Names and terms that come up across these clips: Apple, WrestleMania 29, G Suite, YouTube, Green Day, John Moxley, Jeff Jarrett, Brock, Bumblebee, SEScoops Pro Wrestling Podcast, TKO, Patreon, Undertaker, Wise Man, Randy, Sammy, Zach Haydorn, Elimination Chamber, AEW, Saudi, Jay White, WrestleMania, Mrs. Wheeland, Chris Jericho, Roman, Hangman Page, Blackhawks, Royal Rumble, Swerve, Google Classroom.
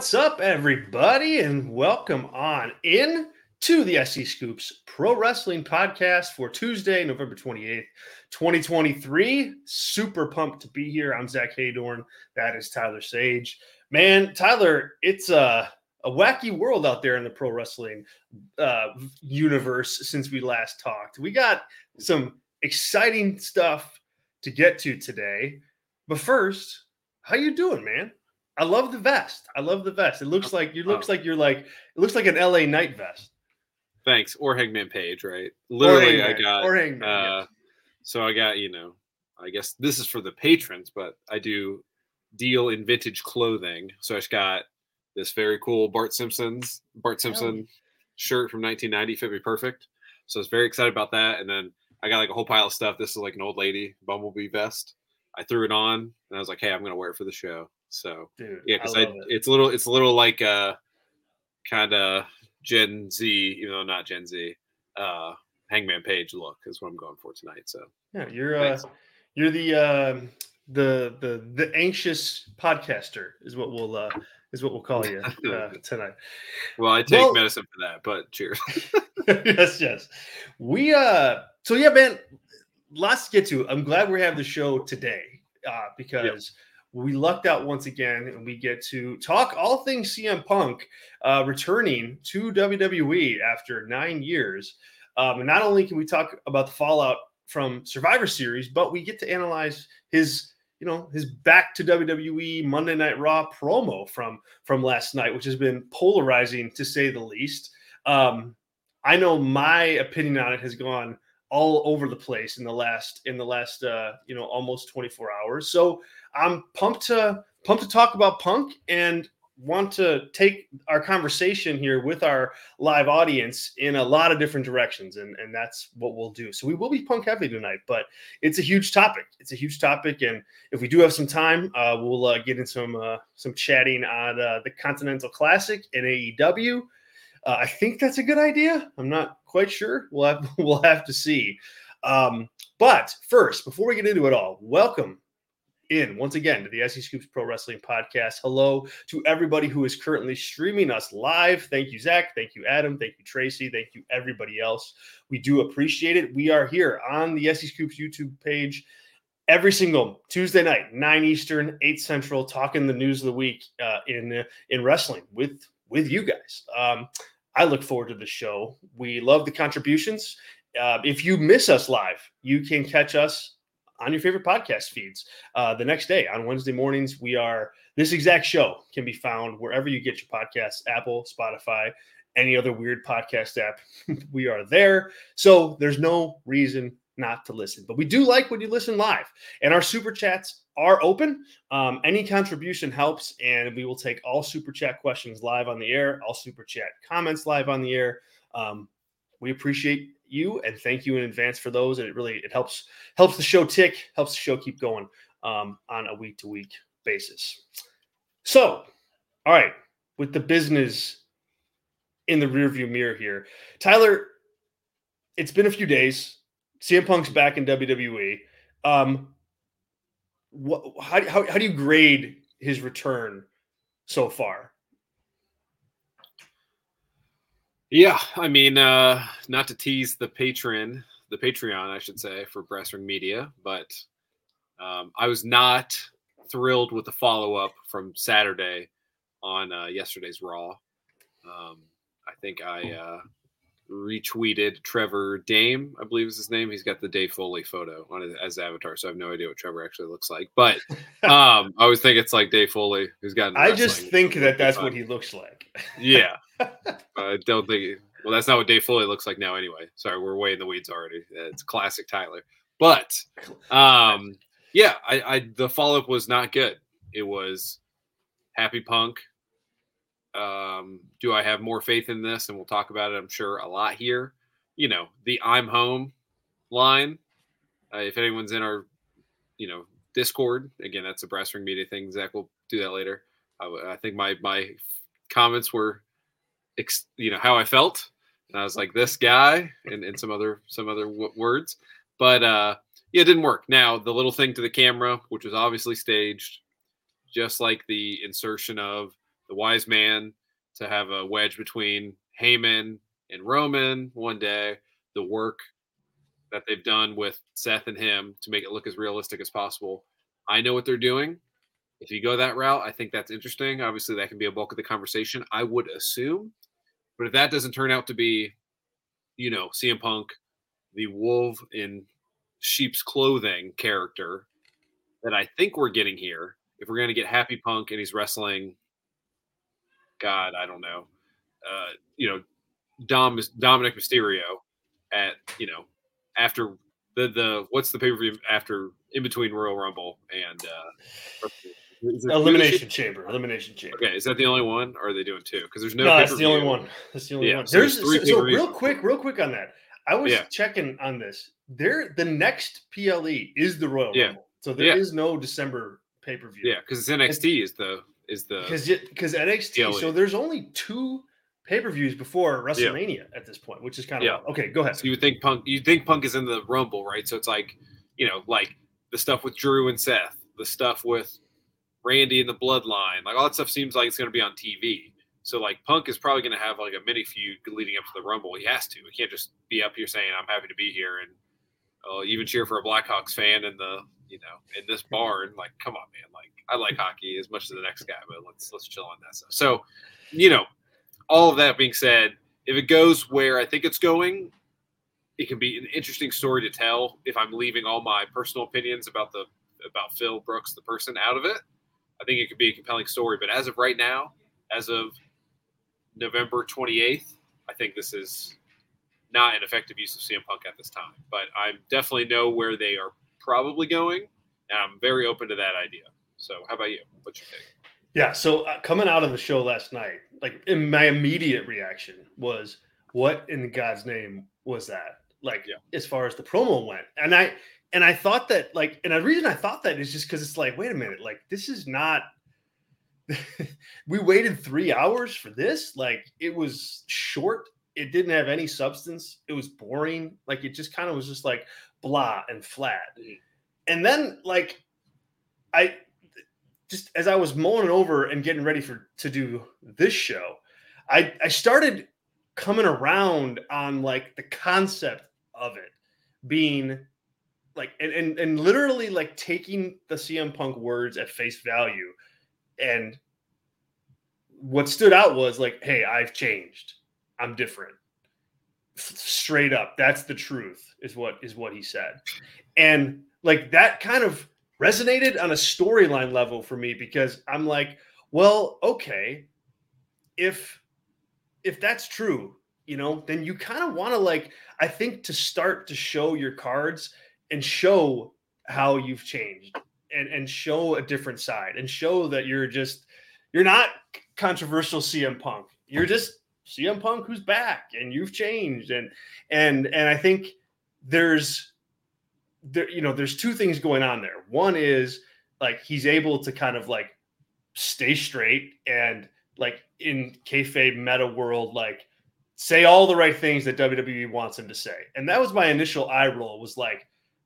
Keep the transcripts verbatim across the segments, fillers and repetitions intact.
What's up, everybody, and welcome on in to the SEScoops Pro Wrestling Podcast for Tuesday, November twenty-eighth, twenty twenty-three. Super pumped to be here. I'm Zach Haydorn. That is Tyler Sage. Man, Tyler, it's a, a wacky world out there in the pro wrestling uh, universe since we last talked. We got some exciting stuff to get to today. But first, how you doing, man? I love the vest. I love the vest. It looks like you looks oh. like you're like it looks like an L A Knight vest. Thanks. Or Hangman Page, right? Literally, I got or Hangman. Uh, yes. So I got, you know, I guess this is for the patrons, but I do deal in vintage clothing. So I just got this very cool Bart Simpson's Bart Simpson oh. shirt from nineteen ninety, Fit Me Perfect. So I was very excited about that. And then I got like a whole pile of stuff. This is like an old lady Bumblebee vest. I threw it on and I was like, hey, I'm gonna wear it for the show. So Dude, yeah, because I, I it. it's a little it's a little like uh kind of Gen Z, even though not Gen Z, uh Hangman Page look is what I'm going for tonight. So yeah, you're Thanks. uh you're the um the the the anxious podcaster is what we'll uh is what we'll call you uh, tonight. Well, I take well, medicine for that, but cheers. yes, yes. We uh so yeah, man, lots to get to. I'm glad we have the show today, uh, because yep. we lucked out once again, and we get to talk all things C M Punk uh, returning to W W E after nine years. Um, and not only can we talk about the fallout from Survivor Series, but we get to analyze his, you know, his back to W W E Monday Night Raw promo from from last night, which has been polarizing to say the least. Um, I know my opinion on it has gone all over the place in the last in the last uh, you know, almost twenty-four hours. So I'm pumped to pumped to talk about Punk and want to take our conversation here with our live audience in a lot of different directions, and and that's what we'll do. So we will be Punk heavy tonight, but it's a huge topic. It's a huge topic, and if we do have some time, uh, we'll uh, get in some uh, some chatting on uh, the Continental Classic and A E W. Uh, I think that's a good idea. I'm not quite sure. We'll have, we'll have to see. Um, but first, before we get into it all, welcome in once again to the SEScoops Pro Wrestling Podcast. Hello to everybody who is currently streaming us live. Thank you, Zach. Thank you, Adam. Thank you, Tracy. Thank you, everybody else. We do appreciate it. We are here on the SEScoops YouTube page every single Tuesday night, nine Eastern, eight Central, talking the news of the week uh, in uh, in wrestling with with you guys. Um, I look forward to the show. We love the contributions. Uh, if you miss us live, you can catch us on your favorite podcast feeds uh, the next day. On Wednesday mornings, we are, this exact show can be found wherever you get your podcasts, Apple, Spotify, any other weird podcast app. We are there. So there's no reason not to listen, but we do like when you listen live, and our super chats are open. Um, any contribution helps, and we will take all super chat questions live on the air, all super chat comments live on the air. Um, we appreciate you and thank you in advance for those. And it really, it helps, helps the show tick, helps the show keep going um, on a week to week basis. So, all right, with the business in the rearview mirror here, Tyler, it's been a few days. C M Punk's back in W W E. Um, What, how, how how do you grade his return so far? Yeah, I mean, uh, not to tease the patron, the Patreon, I should say, for Brass Ring Media, but um, I was not thrilled with the follow-up from Saturday on uh, yesterday's Raw. Um, I think I uh, retweeted Trevor Dame, I believe is his name. He's got the Dave Foley photo on his, as the avatar, so I have no idea what Trevor actually looks like. But um, I always think it's like Dave Foley, who's got. I just think that that's what he looks like. Yeah, I don't think. Well, that's not what Dave Foley looks like now, anyway. Sorry, we're way in the weeds already. It's classic Tyler. But um, yeah, I, I the follow up was not good. It was Happy Punk. Um, do I have more faith in this? And we'll talk about it, I'm sure, a lot here. You know, the I'm home line. Uh, if anyone's in our, you know, Discord, again, that's a Brass Ring Media thing. Zach, we'll do that later. I, I think my my comments were, ex- you know, how I felt. And I was like, this guy, and, and some other some other w- words. But, uh, yeah, it didn't work. Now, the little thing to the camera, which was obviously staged, just like the insertion of the Wise Man to have a wedge between Heyman and Roman one day, the work that they've done with Seth and him to make it look as realistic as possible. I know what they're doing. If you go that route, I think that's interesting. Obviously, that can be a bulk of the conversation, I would assume. But if that doesn't turn out to be, you know, C M Punk, the wolf in sheep's clothing character that I think we're getting here, if we're going to get Happy Punk and he's wrestling, God, I don't know, uh, you know, Dom Dominic Mysterio at, you know, after the, the what's the pay-per-view after, in between Royal Rumble and uh, Elimination Chamber. Elimination Chamber. Okay, is that the only one, or are they doing two? Because there's no. No, that's the only one. That's the only yeah, one. So there's, there's three so, so real quick, real quick on that. I was yeah. checking on this. There, the next P L E is the Royal yeah. Rumble, so there yeah. is no December pay-per-view. Yeah, because N X T is the is the because N X T. P L E. So there's only two pay-per-views before WrestleMania yeah. at this point, which is kind of yeah. wild. Okay. Go ahead. So you would think Punk, you think Punk is in the Rumble, right? So it's like, you know, like the stuff with Drew and Seth, the stuff with Randy and the Bloodline, like all that stuff seems like it's going to be on T V. So like Punk is probably going to have like a mini feud leading up to the Rumble. He has to. He can't just be up here saying I'm happy to be here and I'll even cheer for a Blackhawks fan in the, you know, in this barn. Like, come on, man. Like, I like hockey as much as the next guy, but let's let's chill on that stuff. So, you know. All of that being said, if it goes where I think it's going, it can be an interesting story to tell if I'm leaving all my personal opinions about the about Phil Brooks, the person, out of it. I think it could be a compelling story. But as of right now, as of November twenty-eighth, I think this is not an effective use of C M Punk at this time. But I definitely know where they are probably going, and I'm very open to that idea. So how about you? What's your take? Yeah, so uh, coming out of the show last night, like in my immediate reaction was, what in God's name was that? Like yeah. as far as the promo went. And I and I thought that like and the reason I thought that is just because it's like, wait a minute, like this is not we waited three hours for this. Like it was short, it didn't have any substance, it was boring, like it just kind of was just like blah and flat. Mm-hmm. And then like I just as I was mulling over and getting ready for to do this show, I, I started coming around on like the concept of it being like, and, and, and literally like taking the C M Punk words at face value. And what stood out was like, hey, I've changed. I'm different. Straight up. That's the truth is what, is what he said. And like that kind of resonated on a storyline level for me because I'm like, well, okay, if if that's true, you know, then you kind of want to like, I think to start to show your cards and show how you've changed and, and show a different side and show that you're just, you're not controversial C M Punk. You're just C M Punk who's back and you've changed. And, and, and I think there's, There, you know, there's two things going on there. One is like he's able to kind of like stay straight and like in kayfabe meta world, like say all the right things that W W E wants him to say. And that was my initial eye roll was like,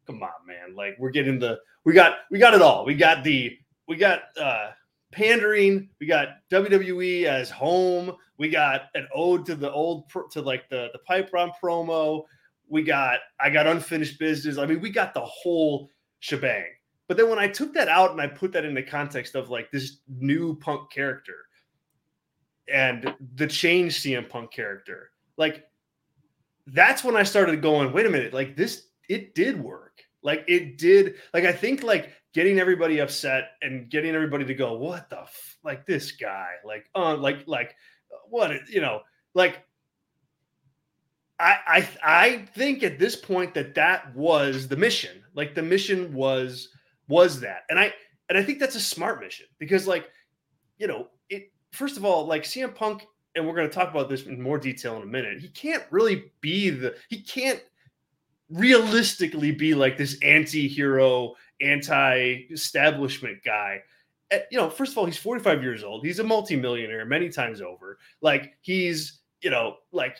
come on, man. Like we're getting the we got we got it all. We got the we got uh, pandering. We got W W E as home. We got an ode to the old to like the the pipe bomb promo. We got, I got unfinished business. I mean, we got the whole shebang. But then when I took that out and I put that in the context of like this new Punk character and the changed C M Punk character, like that's when I started going, wait a minute, like this, it did work. Like it did. Like, I think like getting everybody upset and getting everybody to go, what the, f-? like this guy, like, oh, uh, like, like what, you know, like, I, I I think at this point that that was the mission. Like the mission was was that, and I and I think that's a smart mission because, like, you know, it first of all, like C M Punk, and we're going to talk about this in more detail in a minute. He can't really be the he can't realistically be like this anti-hero, anti-establishment guy. At, you know, first of all, he's forty-five years old. He's a multimillionaire many times over. Like he's you know like.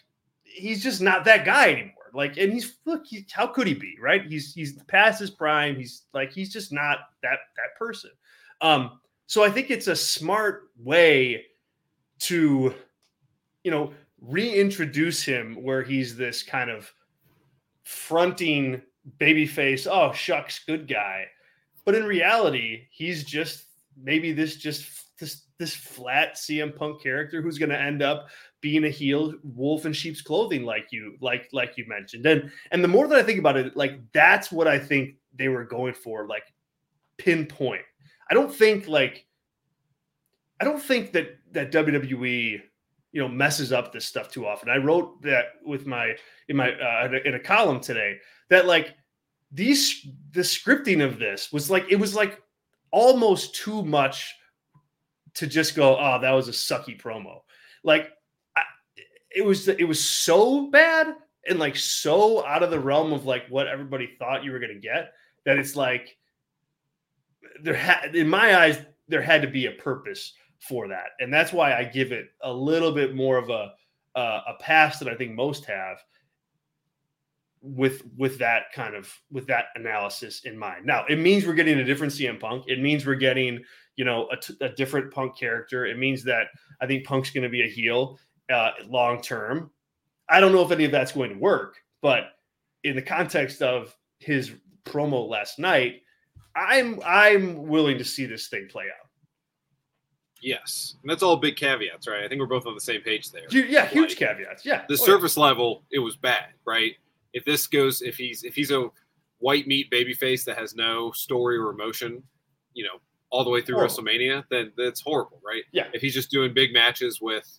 He's just not that guy anymore. Like, and he's look, he, how could he be, right? He's he's past his prime. He's like he's just not that that person. Um, so I think it's a smart way to, you know, reintroduce him where he's this kind of fronting babyface, oh, shucks, good guy. But in reality, he's just maybe this just this this flat C M Punk character who's going to end up being a heel, wolf in sheep's clothing, like you like like you mentioned. And and the more that I think about it, like that's what I think they were going for, like pinpoint. I don't think like I don't think that that W W E, you know, messes up this stuff too often. I wrote that with my in my uh, in a column today that like these the scripting of this was like it was like almost too much to just go, oh, that was a sucky promo. Like I, it was it was so bad and like so out of the realm of like what everybody thought you were going to get that it's like there ha- in my eyes there had to be a purpose for that, and that's why I give it a little bit more of a uh, a pass than I think most have with with that kind of with that analysis in mind. Now it means we're getting a different C M Punk. It means we're getting, you know, a, t- a different Punk character. It means that I think Punk's going to be a heel uh, long term. I don't know if any of that's going to work, but in the context of his promo last night, I'm I'm willing to see this thing play out. Yes, and that's all big caveats, right? I think we're both on the same page there. Yeah, huge like, caveats. Yeah, the oh, surface yeah. level, it was bad, right? If this goes, if he's if he's a white meat babyface that has no story or emotion, you know, all the way through horrible. WrestleMania, then that's horrible, right? Yeah. If he's just doing big matches with,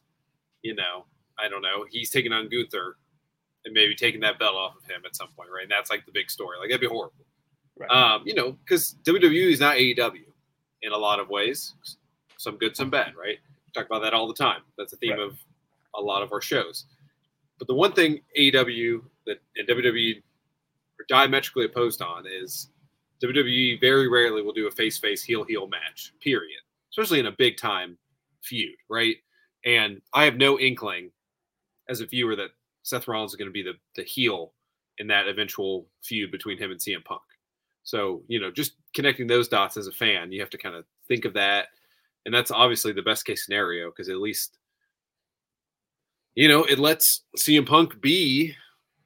you know, I don't know, he's taking on Gunther and maybe taking that belt off of him at some point, right? And that's like the big story. Like that'd be horrible. Right. Um, you know, because W W E is not A E W in a lot of ways. Some good, some bad, right? We talk about that all the time. That's a theme right. of a lot of our shows. But the one thing A E W that and W W E are diametrically opposed on is W W E very rarely will do a face-face, heel-heel match, period. Especially in a big-time feud, right? And I have no inkling as a viewer that Seth Rollins is going to be the, the heel in that eventual feud between him and C M Punk. So, you know, just connecting those dots as a fan, you have to kind of think of that. And that's obviously the best case scenario because at least, you know, it lets C M Punk be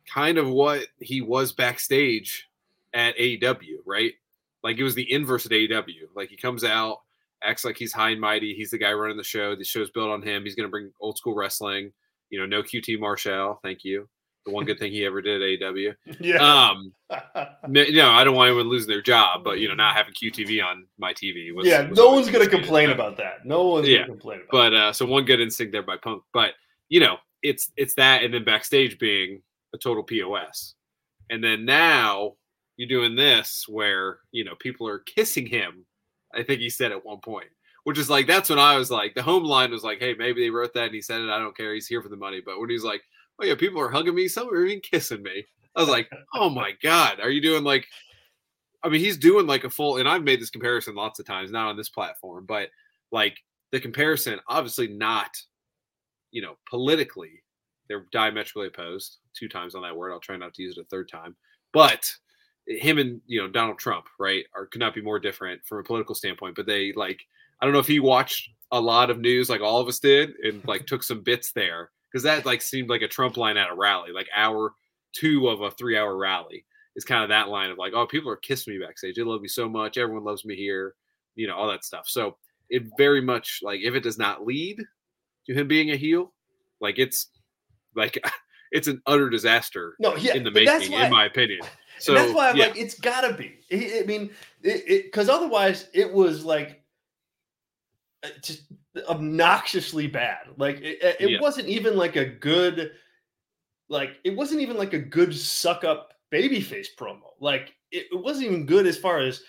kind of what he was backstage at A E W, right? Like it was the inverse at A E W. Like he comes out, acts like he's high and mighty. He's the guy running the show. The show's built on him. He's going to bring old school wrestling. You know, no Q T Marshall. Thank you. The one good thing he ever did at A E W. Yeah. Um, you know, I don't want anyone losing their job, but, you know, not having Q T V on my T V. Was, yeah, was no one's going to complain about that. No one's yeah. going to complain about but, that. But, uh, so one good instinct there by Punk. But, you know, it's it's that and then backstage being a total P O S. And then now you're doing this where, you know, people are kissing him. I think he said at one point, which is like, that's when I was like, the home line was like, hey, maybe they wrote that and he said it. I don't care. He's here for the money. But when he's like, oh, yeah, people are hugging me. Some are even kissing me. I was like, oh, my God. Are you doing like – I mean, he's doing like a full – and I've made this comparison lots of times, not on this platform, but like the comparison, obviously not, you know, politically. They're diametrically opposed two times on that word. I'll try not to use it a third time. But him and, you know, Donald Trump, right, are, could not be more different from a political standpoint. But they like – I don't know if he watched a lot of news like all of us did and like took some bits there. Because that like seemed like a Trump line at a rally, like hour two of a three-hour rally is kind of that line of like, oh, people are kissing me backstage. They love me so much. Everyone loves me here. You know, all that stuff. So it very much like if it does not lead to him being a heel, like it's like it's an utter disaster no, yeah, in the making, why, in my opinion. So that's why I'm yeah. like, it's got to be. I mean, because otherwise it was like just obnoxiously bad. Like it, it yeah. wasn't even like a good, like it wasn't even like a good suck up babyface promo. Like it, it wasn't even good as far as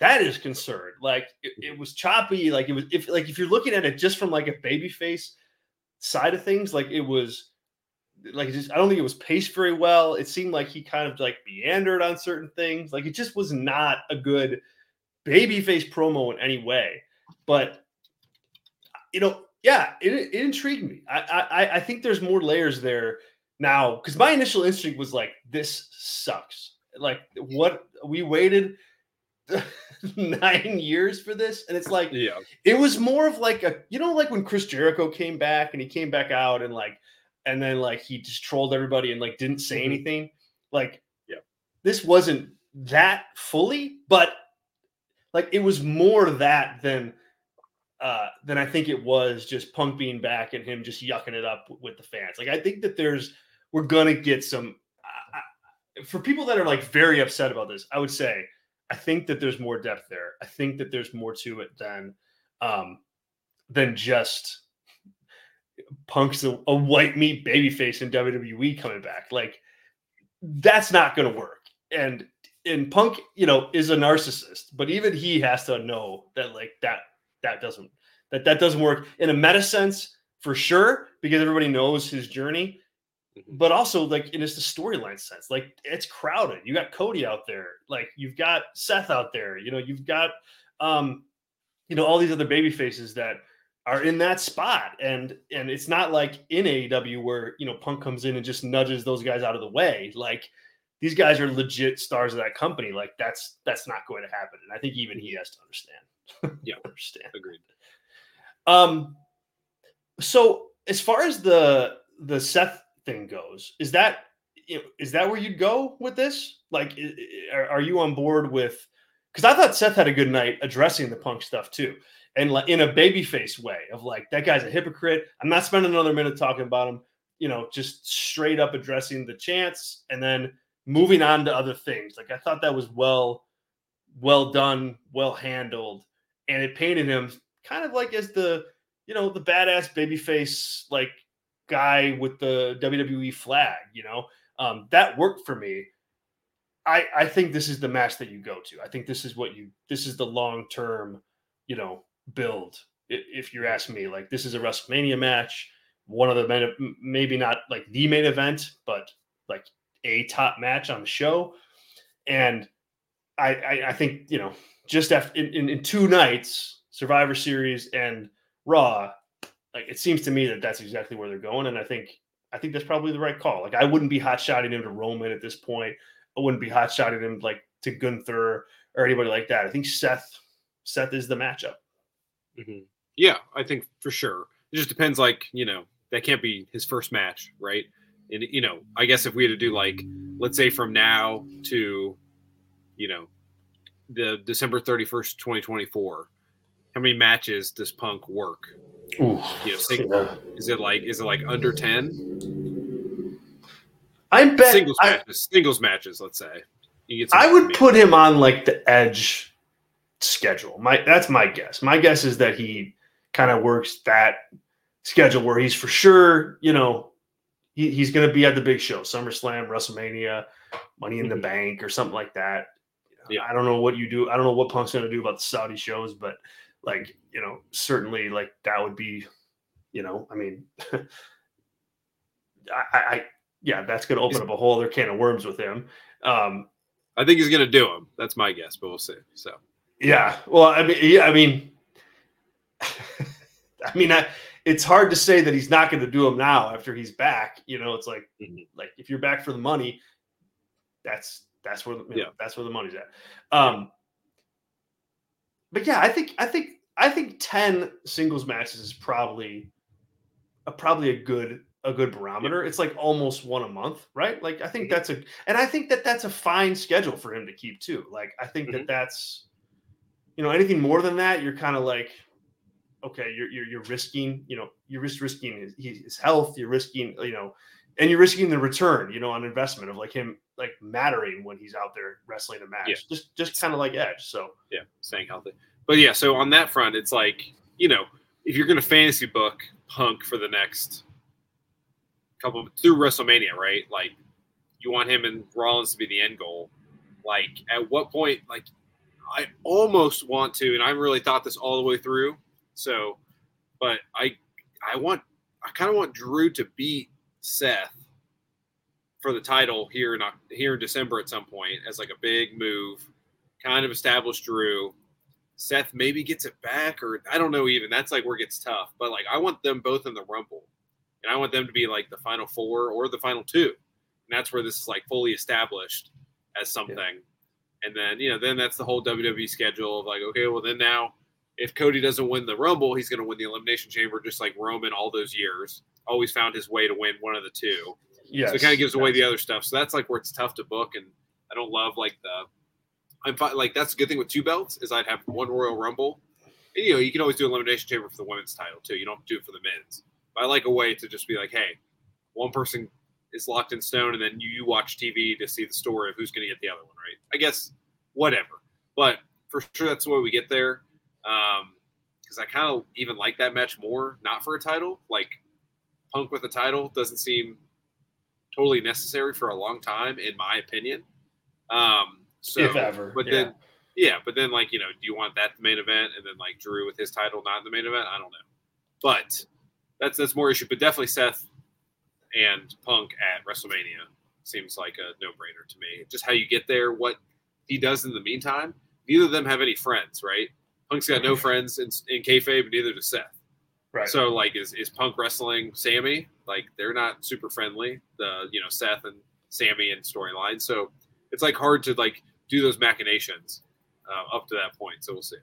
that is concerned. Like it, it was choppy. Like it was if like if you're looking at it just from like a babyface side of things, like it was like it just I don't think it was paced very well. It seemed like he kind of like meandered on certain things. Like it just was not a good babyface promo in any way. But you know, yeah, it, it intrigued me. I, I I think there's more layers there now because my initial instinct was like, this sucks. Like what we waited nine years for this. And it's like, yeah, it was more of like a, you know, like when Chris Jericho came back and he came back out and like, and then like he just trolled everybody and like didn't say mm-hmm. anything. Like, yeah, this wasn't that fully, but like it was more that than uh than I think it was just Punk being back and him just yucking it up with the fans. Like, I think that there's we're gonna get some uh, for people that are like very upset about this. I would say I think that there's more depth there. I think that there's more to it than um than just Punk's a, a white meat babyface in W W E coming back. Like, that's not gonna work. And and Punk, you know, is a narcissist, but even he has to know that like that that doesn't that that doesn't work in a meta sense for sure, because everybody knows his journey, but also like in just the storyline sense, like it's crowded. You got Cody out there, like you've got Seth out there, you know, you've got um, you know, all these other baby faces that are in that spot, and and it's not like in A E W where, you know, Punk comes in and just nudges those guys out of the way. Like, these guys are legit stars of that company. Like, that's that's not going to happen. And I think even he has to understand. Yeah, understand. Agreed. Um, so as far as the the Seth thing goes, is that is that where you'd go with this? Like, are you on board with? Because I thought Seth had a good night addressing the Punk stuff too, and like in a babyface way of like, that guy's a hypocrite. I'm not spending another minute talking about him. You know, just straight up addressing the chance, and then moving on to other things. Like, I thought that was well, well done, well handled, and it painted him kind of like as the, you know, the badass babyface like guy with the W W E flag. You know, um, that worked for me. I I think this is the match that you go to. I think this is what you this is the long term, you know, build. If you're asking me, like, this is a WrestleMania match, one of the maybe not like the main event, but like a top match on the show. And I, I, I think, you know, just after in, in, in two nights, Survivor Series and Raw, like, it seems to me that that's exactly where they're going. And I think, I think that's probably the right call. Like, I wouldn't be hot shotting him to Roman at this point. I wouldn't be hot shotting him like to Gunther or anybody like that. I think Seth, Seth is the matchup. Mm-hmm. Yeah, I think for sure. It just depends. Like, you know, that can't be his first match, right? And, you know, I guess if we had to do, like, let's say from now to, you know, the December thirty-first, twenty twenty-four, how many matches does Punk work? Ooh, you know, single, yeah. Is it like is it like under ten? I bet singles I, matches. Singles matches. Let's say you get I would put him on like the Edge schedule. My that's my guess. My guess is that he kind of works that schedule where he's for sure, you know, he's going to be at the big show, SummerSlam, WrestleMania, Money in the Bank, or something like that. Yeah. I don't know what you do. I don't know what Punk's going to do about the Saudi shows, but like, you know, certainly like that would be, you know, I mean, I, I, yeah, that's going to open up a whole other can of worms with him. Um, I think he's going to do them. That's my guess, but we'll see. So, yeah. Well, I mean, yeah, I mean, I mean, I, it's hard to say that he's not going to do them now after he's back. You know, it's like, mm-hmm. like if you're back for the money, that's, that's where, the, yeah. know, that's where the money's at. Um, but yeah, I think, I think, I think ten singles matches is probably a, probably a good, a good barometer. Yeah. It's like almost one a month, right? Like, I think mm-hmm. that's a, and I think that that's a fine schedule for him to keep too. Like, I think mm-hmm. that that's, you know, anything more than that, you're kind of like, okay, you're, you're you're risking, you know, you're risk risking his, his health, you're risking, you know, and you're risking the return, you know, on investment of like him, like mattering when he's out there wrestling a match, yeah. just just kind of like Edge. So yeah, staying healthy. But yeah, so on that front, it's like, you know, if you're gonna fantasy book Punk for the next couple of, through WrestleMania, right? Like, you want him and Rollins to be the end goal. Like, at what point? Like, I almost want to, and I really thought this all the way through. So, but I, I want, I kind of want Drew to beat Seth for the title here in here in December at some point as like a big move, kind of establish Drew. Seth maybe gets it back, or I don't know. Even that's like where it gets tough. But like, I want them both in the Rumble, and I want them to be like the final four or the final two, and that's where this is like fully established as something. Yeah. And then, you know, then that's the whole W W E schedule of like, okay, well, then now if Cody doesn't win the Rumble, he's going to win the Elimination Chamber, just like Roman all those years. Always found his way to win one of the two. Yes. So it kind of gives away the other stuff. So that's like where it's tough to book. And I don't love like the – I'm fi- like that's a good thing with two belts is I'd have one Royal Rumble. And, you know, you can always do Elimination Chamber for the women's title too. You don't have to do it for the men's. But I like a way to just be like, hey, one person – is locked in stone, and then you watch T V to see the story of who's going to get the other one, right? I guess, whatever. But for sure, that's the way we get there. Um, because I kind of even like that match more, not for a title. Like, Punk with a title doesn't seem totally necessary for a long time, in my opinion. Um, so, if ever. But yeah. then, yeah, but then, like, you know, do you want that the main event? And then, like, Drew with his title not in the main event? I don't know. But that's, that's more issue. But definitely, Seth and Punk at WrestleMania seems like a no-brainer to me. Just how you get there, what he does in the meantime. Neither of them have any friends, right? Punk's got no friends in, in kayfabe, but neither does Seth. Right. So, like, is, is Punk wrestling Sammy? Like, they're not super friendly. The you know Seth and Sammy and storyline. So it's like hard to like do those machinations uh, up to that point. So we'll see.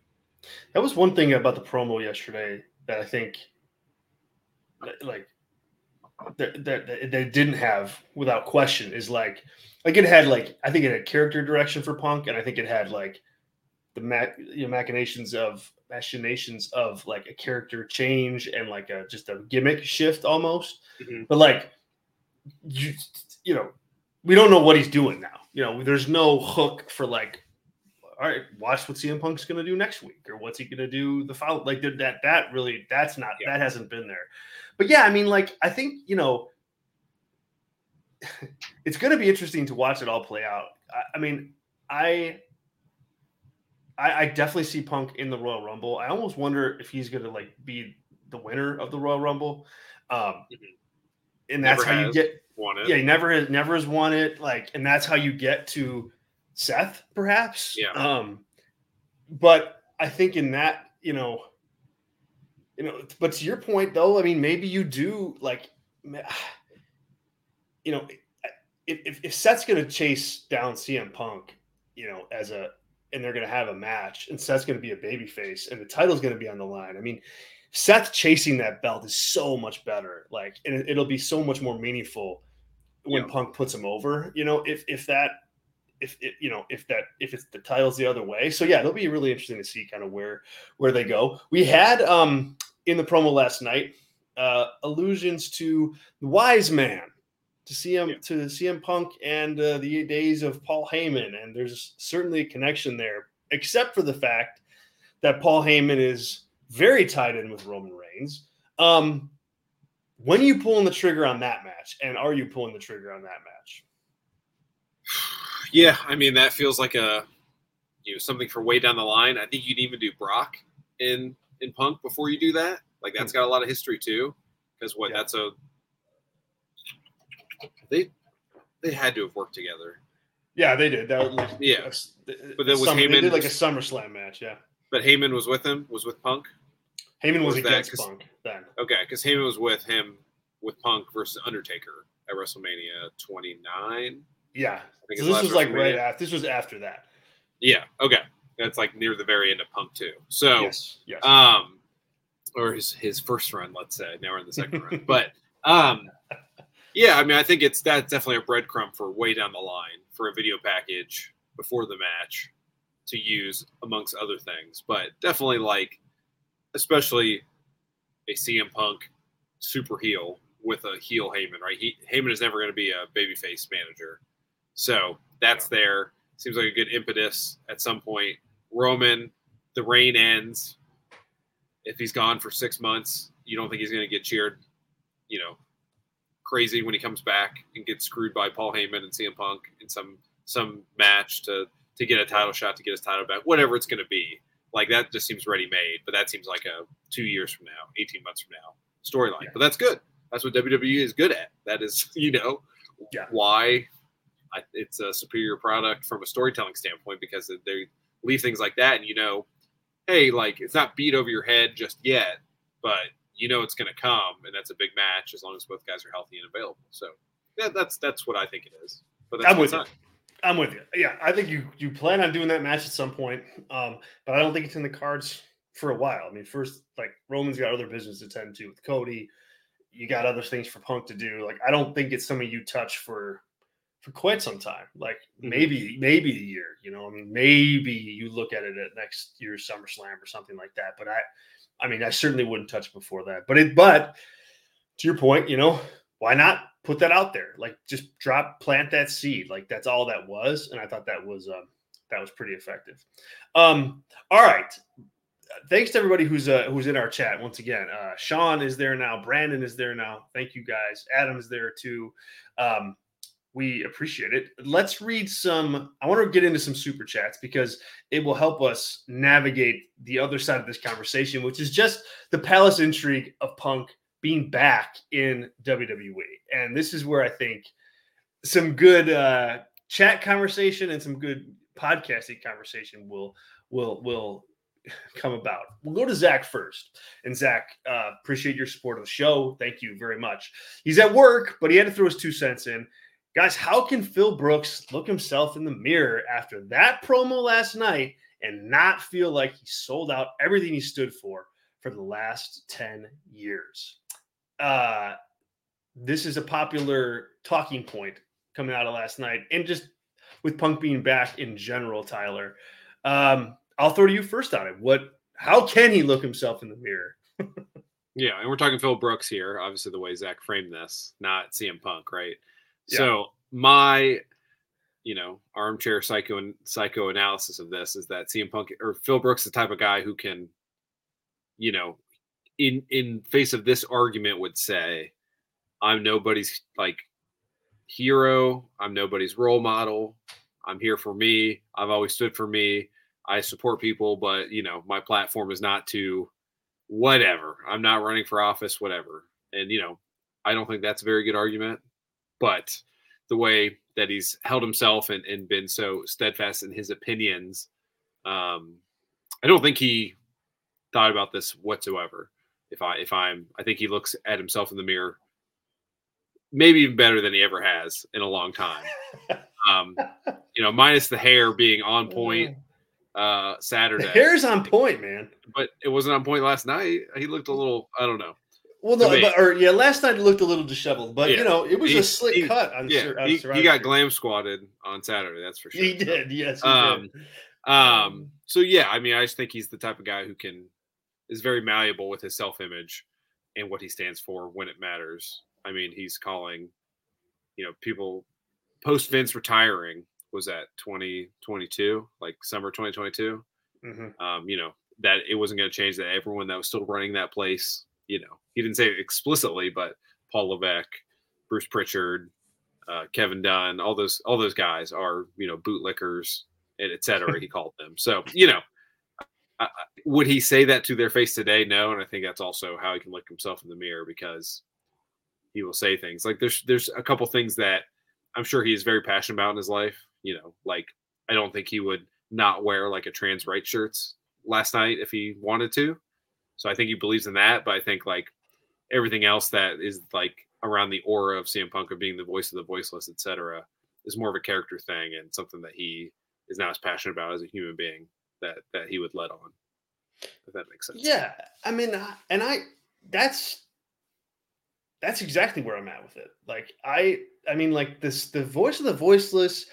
That was one thing about the promo yesterday that I think, like. That, that that didn't have without question is like like it had like I think it had character direction for Punk, and I think it had like the mac you know, machinations of machinations of like a character change and like a just a gimmick shift almost. Mm-hmm. But like you you know we don't know what he's doing now. You know there's no hook for like all right watch what C M Punk's gonna do next week or what's he gonna do the follow like that that really that's not yeah. that hasn't been there. But yeah, I mean, like, I think, you know, it's going to be interesting to watch it all play out. I, I mean, I, I I definitely see Punk in the Royal Rumble. I almost wonder if he's going to, like, be the winner of the Royal Rumble. Um, and that's never how you get won it. Yeah, he never has, never has won it. Like, and that's how you get to Seth, perhaps. Yeah. Um, but I think in that, you know, You know, but to your point, though, I mean, maybe you do like, you know, if, if Seth's going to chase down C M Punk, you know, as a, and they're going to have a match, and Seth's going to be a babyface, and the title's going to be on the line. I mean, Seth chasing that belt is so much better, like, and it, it'll be so much more meaningful when yeah. Punk puts him over. You know, if if that, if it, you know, if that, if it's the title's the other way. So yeah, it'll be really interesting to see kind of where where they go. We had. um in the promo last night, uh, allusions to the Wise Man, to C M, yeah. to C M Punk and uh, the days of Paul Heyman. And there's certainly a connection there, except for the fact that Paul Heyman is very tied in with Roman Reigns. Um, when are you pulling the trigger on that match? And are you pulling the trigger on that match? Yeah, I mean, that feels like a you know something for way down the line. I think you'd even do Brock in – in Punk before you do that. Like that's got a lot of history too, because what yeah. that's a they they had to have worked together. Yeah, they did. That was, yeah, a, but then was Heyman, they did like a SummerSlam match. Yeah, but Heyman was with him. Was with Punk. Heyman was, was against that, Punk then. Okay, because Heyman was with him with Punk versus Undertaker at WrestleMania twenty-nine. Yeah, so this was like right after. This was after that. Yeah. Okay. That's like near the very end of Punk too. So, yes, yes. um, or his, his first run, let's say. Now we're in the second run, but um, yeah, I mean, I think it's that's definitely a breadcrumb for way down the line for a video package before the match to use amongst other things. But definitely, like, especially a C M Punk super heel with a heel Heyman, right? He Heyman is never going to be a babyface manager, so that's yeah. there. Seems like a good impetus at some point. Roman, the reign ends. If he's gone for six months, you don't think he's going to get cheered, you know, crazy when he comes back and gets screwed by Paul Heyman and C M Punk in some some match to to get a title shot, to get his title back, whatever it's going to be. Like, that just seems ready-made, but that seems like a two years from now, eighteen months from now storyline. Yeah. But that's good. That's what W W E is good at. That is, you know, yeah. why I, it's a superior product from a storytelling standpoint, because they leave things like that, and you know, hey, like, it's not beat over your head just yet, but you know it's going to come, and that's a big match as long as both guys are healthy and available. So yeah, that's that's what I think it is. But that's I'm with you. I'm with you. Yeah, I think you you plan on doing that match at some point, um, but I don't think it's in the cards for a while. I mean, first, like, Roman's got other business to tend to with Cody. You got other things for Punk to do. Like, I don't think it's something you touch for for quite some time. Like, maybe maybe a year, you know? I mean, maybe you look at it at next year's SummerSlam or something like that. But, I I mean, I certainly wouldn't touch it before that. But it, but to your point, you know, why not? Put that out there, like just drop, plant that seed. Like that's all that was, and I thought that was um, that was pretty effective. Um, all right, thanks to everybody who's uh, who's in our chat once again. Uh, Sean is there now. Brandon is there now. Thank you guys. Adam is there too. Um, we appreciate it. Let's read some. I want to get into some super chats because it will help us navigate the other side of this conversation, which is just the palace intrigue of Punk being back in W W E. And this is where I think some good uh, chat conversation and some good podcasting conversation will will will come about. We'll go to Zach first. And Zach, uh, appreciate your support of the show. Thank you very much. He's at work, but he had to throw his two cents in. Guys, how can Phil Brooks look himself in the mirror after that promo last night and not feel like he sold out everything he stood for for the last ten years? Uh, this is a popular talking point coming out of last night, and just with Punk being back in general, Tyler. Um, I'll throw to you first on it. What? How can he look himself in the mirror? Yeah, and we're talking Phil Brooks here, obviously the way Zach framed this, not C M Punk, right? Yeah. So my, you know, armchair psycho and psychoanalysis of this is that C M Punk or Phil Brooks is the type of guy who can, you know, in in face of this argument would say, I'm nobody's like hero. I'm nobody's role model. I'm here for me. I've always stood for me. I support people, but you know, my platform is not to whatever. I'm not running for office, whatever. And, you know, I don't think that's a very good argument, but the way that he's held himself and, and been so steadfast in his opinions, um, I don't think he thought about this whatsoever. If I, if I'm, I think he looks at himself in the mirror, maybe even better than he ever has in a long time. Um, you know, minus the hair being on point uh, Saturday. The hair's on point, man. But it wasn't on point last night. He looked a little, I don't know. Well, no, but, or yeah, last night looked a little disheveled, but yeah. You know, it was he, a slick he, cut. On yeah, sur- on he, he got glam squatted on Saturday. That's for sure. He did. Yes. He um, did. um, so yeah, I mean, I just think he's the type of guy who can, is very malleable with his self-image and what he stands for when it matters. I mean, he's calling, you know, people post Vince retiring was that twenty twenty-two, like summer twenty twenty-two. Mm-hmm. Um, you know, that it wasn't going to change that everyone that was still running that place, you know, he didn't say it explicitly, but Paul Levesque, Bruce Pritchard, uh, Kevin Dunn, all those, all those guys are, you know, bootlickers and et cetera. He called them. So, you know, I, would he say that to their face today? No. And I think that's also how he can look himself in the mirror, because he will say things like there's, there's a couple things that I'm sure he is very passionate about in his life. You know, like I don't think he would not wear like a trans rights shirts last night if he wanted to. So I think he believes in that. But I think like everything else that is like around the aura of C M Punk of being the voice of the voiceless, et cetera, is more of a character thing and something that he is not as passionate about as a human being that, that he would let on. If that makes sense. Yeah. I mean, and I, that's, that's exactly where I'm at with it. Like, I, I mean, like this, the voice of the voiceless,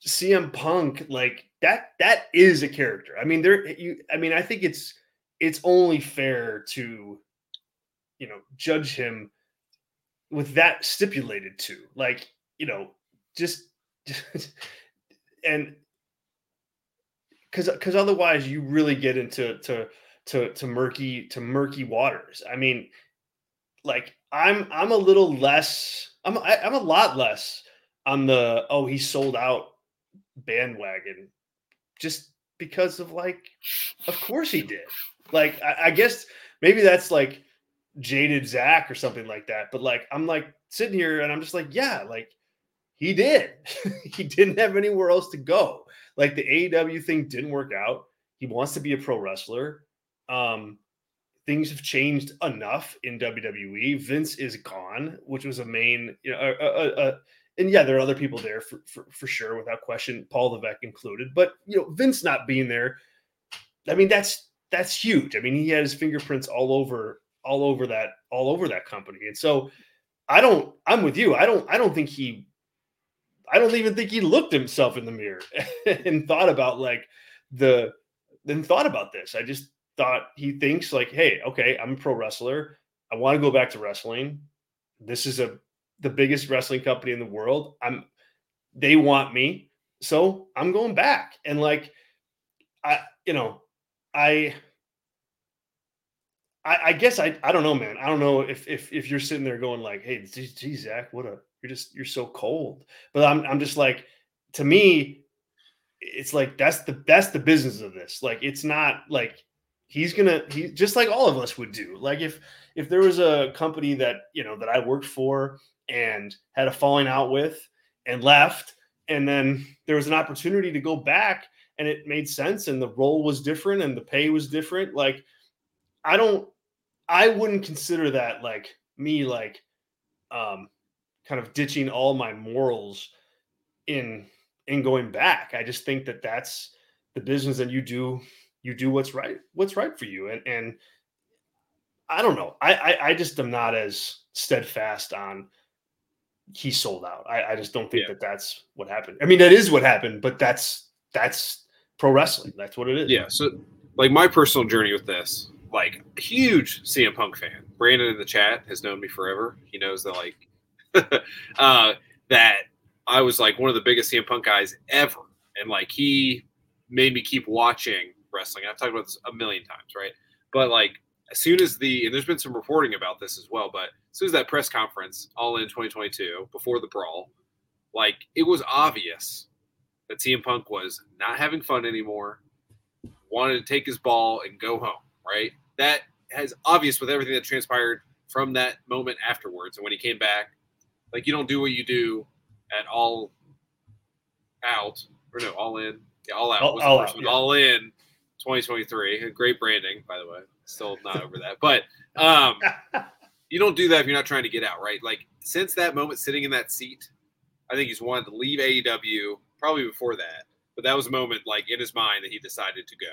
C M Punk, like that, that is a character. I mean, there, you, I mean, I think it's, it's only fair to, you know, judge him with that stipulated to, like, you know, just, just and cause, cause otherwise you really get into, to, to, to murky, to murky waters. I mean, like, I'm I'm a little less I'm I, I'm a lot less on the oh he sold out bandwagon just because of like of course he did. Like I, I guess maybe that's like jaded Zach or something like that, but like I'm like sitting here and I'm just like yeah like he did. He didn't have anywhere else to go. Like the A E W thing didn't work out. He wants to be a pro wrestler. Um Things have changed enough in W W E. Vince is gone, which was a main, you know, a, a, a, and yeah, there are other people there for, for, for sure, without question, Paul the Vec included. But, you know, Vince not being there, I mean, that's that's huge. I mean, he had his fingerprints all over all over that all over that company. And so I don't I'm with you. I don't I don't think he I don't even think he looked himself in the mirror and thought about like the then thought about this. I just thought he thinks like, hey, okay, I'm a pro wrestler. I want to go back to wrestling. This is a the biggest wrestling company in the world. I'm they want me, so I'm going back. And like I you know, I I, I guess I I don't know, man. I don't know if if if you're sitting there going like, hey, geez, Zach, what a you're just you're so cold. But I'm I'm just like, to me, it's like that's the that's the business of this. Like, it's not like he's gonna he just like all of us would do. Like if if there was a company that you know that I worked for and had a falling out with and left, and then there was an opportunity to go back and it made sense and the role was different and the pay was different, like I don't I wouldn't consider that like me, like, um, kind of ditching all my morals in, in going back. I just think that that's the business, and you do, you do what's right, what's right for you. And, and I don't know, I, I, I just am not as steadfast on he sold out. I, I just don't think yeah. that that's what happened. I mean, that is what happened, but that's, that's pro wrestling. That's what it is. Yeah. So like my personal journey with this, like, huge C M Punk fan. Brandon in the chat has known me forever. He knows that, like, uh, that I was, like, one of the biggest C M Punk guys ever. And, like, he made me keep watching wrestling. I've talked about this a million times, right? But, like, as soon as the – and there's been some reporting about this as well, but as soon as that press conference, All In twenty twenty-two, before the brawl, like, it was obvious that C M Punk was not having fun anymore, wanted to take his ball and go home. Right, that has obvious with everything that transpired from that moment afterwards, and when he came back, like, you don't do what you do at All Out or no All In, yeah, All Out, all, was all, out yeah. All In twenty twenty-three. Great branding, by the way. Still not over that, but um, you don't do that if you're not trying to get out, right? Like, since that moment, sitting in that seat, I think he's wanted to leave A E W probably before that, but that was a moment like in his mind that he decided to go,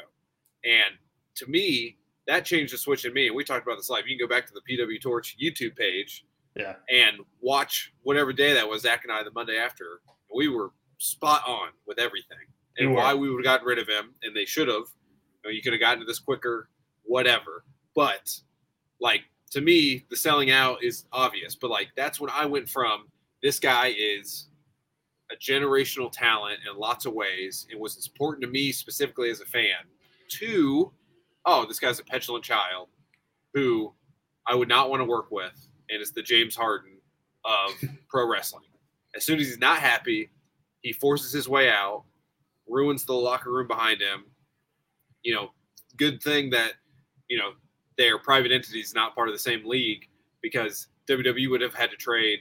and to me, that changed the switch in me. And we talked about this live. You can go back to the P W Torch YouTube page yeah. and watch whatever day that was, Zach and I, the Monday after. We were spot on with everything and why we would have gotten rid of him, and they should have. You know, you could have gotten to this quicker, whatever. But, like, to me, the selling out is obvious. But, like, that's when I went from this guy is a generational talent in lots of ways and was important to me specifically as a fan to – oh, this guy's a petulant child who I would not want to work with, and it's the James Harden of pro wrestling. As soon as he's not happy, he forces his way out, ruins the locker room behind him. You know, good thing that, you know, they are private entities, not part of the same league, because W W E would have had to trade,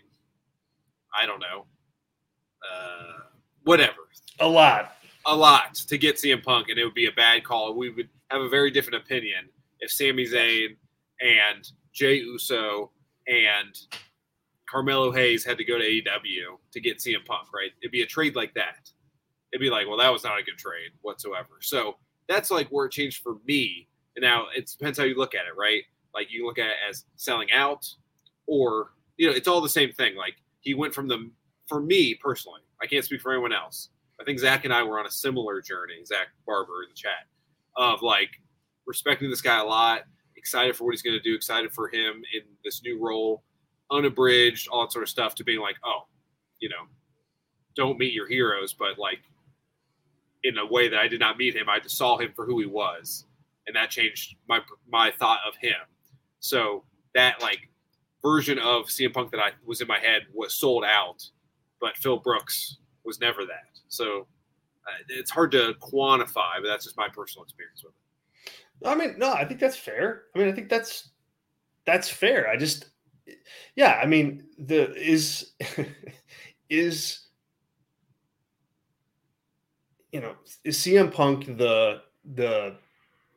I don't know, uh, whatever. A lot. A lot to get C M Punk, and it would be a bad call. We would have a very different opinion if Sami Zayn and Jey Uso and Carmelo Hayes had to go to A E W to get C M Punk, right? It'd be a trade like that. It'd be like, well, that was not a good trade whatsoever. So that's like where it changed for me. And now it depends how you look at it, right? Like, you look at it as selling out, or, you know, it's all the same thing. Like, he went from the, for me personally, I can't speak for anyone else. I think Zach and I were on a similar journey, Zach Barber in the chat, of, like, respecting this guy a lot, excited for what he's going to do, excited for him in this new role, unabridged, all that sort of stuff, to being like, oh, you know, don't meet your heroes, but, like, in a way that I did not meet him, I just saw him for who he was, and that changed my my thought of him. So that, like, version of C M Punk that I was in my head was sold out, but Phil Brooks was never that. So uh, it's hard to quantify, but that's just my personal experience with it. I mean, no, I think that's fair. I mean, I think that's, that's fair. I just, yeah, I mean, the is, is, you know, is C M Punk the, the,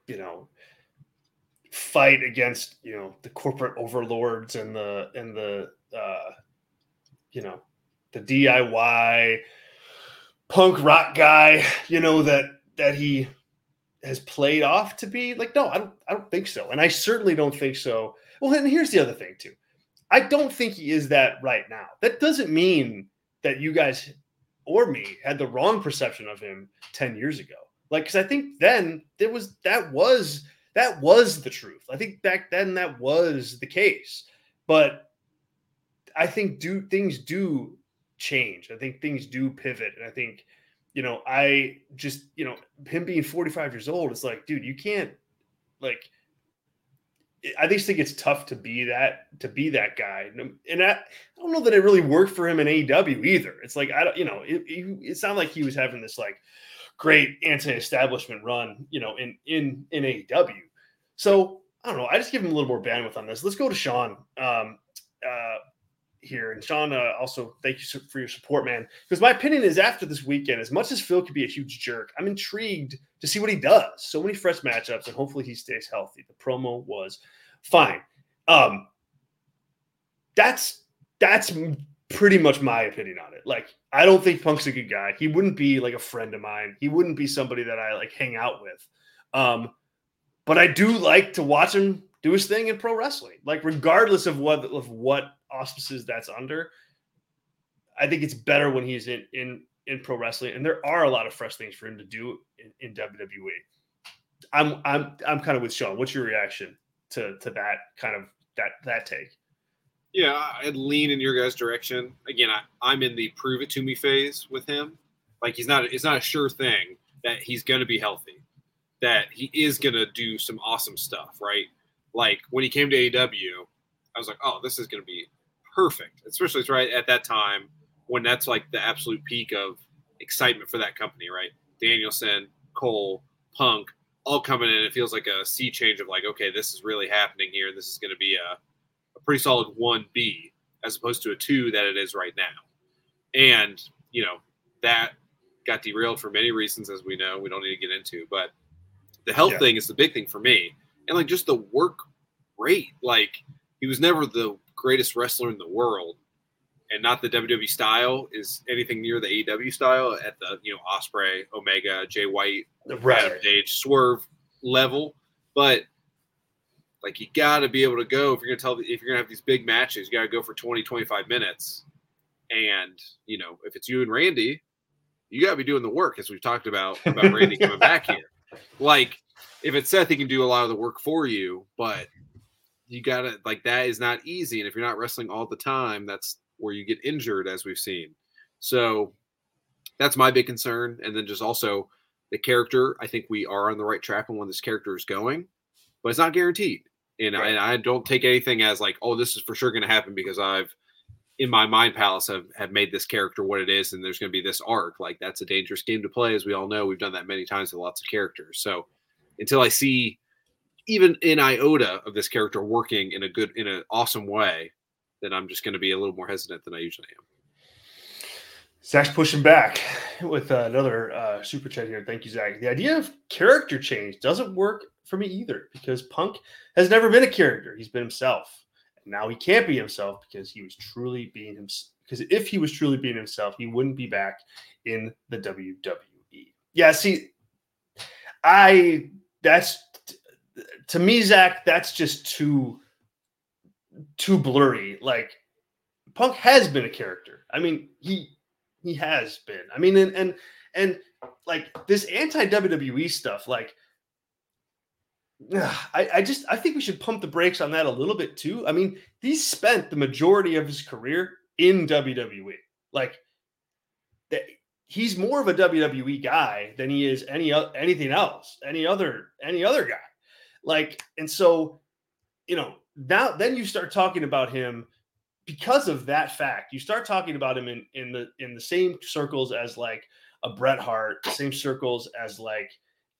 you know, fight against, you know, the corporate overlords and the, and the, uh, you know, the D I Y punk rock guy, you know, that that he has played off to be. Like, no, I don't I don't think so. And I certainly don't think so. Well, and here's the other thing too. I don't think he is that right now. That doesn't mean that you guys or me had the wrong perception of him ten years ago. Like, because I think then there was that was that was the truth. I think back then that was the case. But I think do things do change. I think things do pivot. And I think, you know, I just, you know, him being forty-five years old, it's like, dude, you can't, like, I just think it's tough to be that, to be that guy. And I, I don't know that it really worked for him in A E W either. It's like, I don't, you know, it, it, it's not like he was having this like great anti-establishment run, you know, in, in, in A E W. So I don't know. I just give him a little more bandwidth on this. Let's go to Sean um, uh, here. And Sean, uh, also thank you for your support, man. Because my opinion is after this weekend, as much as Phil could be a huge jerk, I'm intrigued to see what he does. So many fresh matchups, and hopefully he stays healthy. The promo was fine. Um, that's that's pretty much my opinion on it. Like, I don't think Punk's a good guy. He wouldn't be like a friend of mine. He wouldn't be somebody that I like hang out with. Um, but I do like to watch him do his thing in pro wrestling. Like, regardless of what of what auspices that's under, I think it's better when he's in in. in pro wrestling, and there are a lot of fresh things for him to do in, in W W E. I'm I'm I'm kind of with Sean. What's your reaction to to that kind of that that take? Yeah, I'd lean in your guys' direction. Again, I, I'm in the prove it to me phase with him. Like, he's not it's not a sure thing that he's going to be healthy, that he is going to do some awesome stuff, right? Like, when he came to A E W, I was like, oh, this is going to be perfect, especially right at that time, when that's like the absolute peak of excitement for that company, right? Danielson, Cole, Punk, all coming in. It feels like a sea change of like, okay, this is really happening here. This is going to be a, a pretty solid one B as opposed to a two that it is right now. And, you know, that got derailed for many reasons, as we know, we don't need to get into, but the health yeah. thing is the big thing for me. And like, just the work rate, like, he was never the greatest wrestler in the world. And not the W W E style is anything near the A E W style at the, you know, Ospreay, Omega, Jay White, right, Page, Swerve level. But like, you got to be able to go if you're going to tell if you're going to have these big matches, you got to go for twenty, twenty-five minutes. And, you know, if it's you and Randy, you got to be doing the work, as we've talked about about Randy coming back here. Like, if it's Seth, he can do a lot of the work for you, but you got to, like, that is not easy. And if you're not wrestling all the time, that's where you get injured, as we've seen. So that's my big concern. And then just also the character. I think we are on the right track on when this character is going, but it's not guaranteed. And, right. I, and I don't take anything as like, oh, this is for sure going to happen because I've, in my mind palace, have, have made this character what it is, and there's going to be this arc. Like, that's a dangerous game to play, as we all know. We've done that many times with lots of characters. So until I see even an iota of this character working in a good, in an awesome way, then I'm just going to be a little more hesitant than I usually am. Zach's pushing back with uh, another uh, super chat here. Thank you, Zach. The idea of character change doesn't work for me either, because Punk has never been a character. He's been himself. And now he can't be himself because he was truly being himself. Because if he was truly being himself, he wouldn't be back in the W W E. Yeah, see, I that's to me, Zach, that's just too too blurry. Like, Punk has been a character. I mean, he he has been. I mean, and and, and like, this anti-W W E stuff, like, I, I just, I think we should pump the brakes on that a little bit too. I mean, he spent the majority of his career in W W E. Like, that he's more of a W W E guy than he is any anything else, any other, any other guy. Like, and so, you know, now, then you start talking about him because of that fact. You start talking about him in, in the in the same circles as like a Bret Hart, same circles as like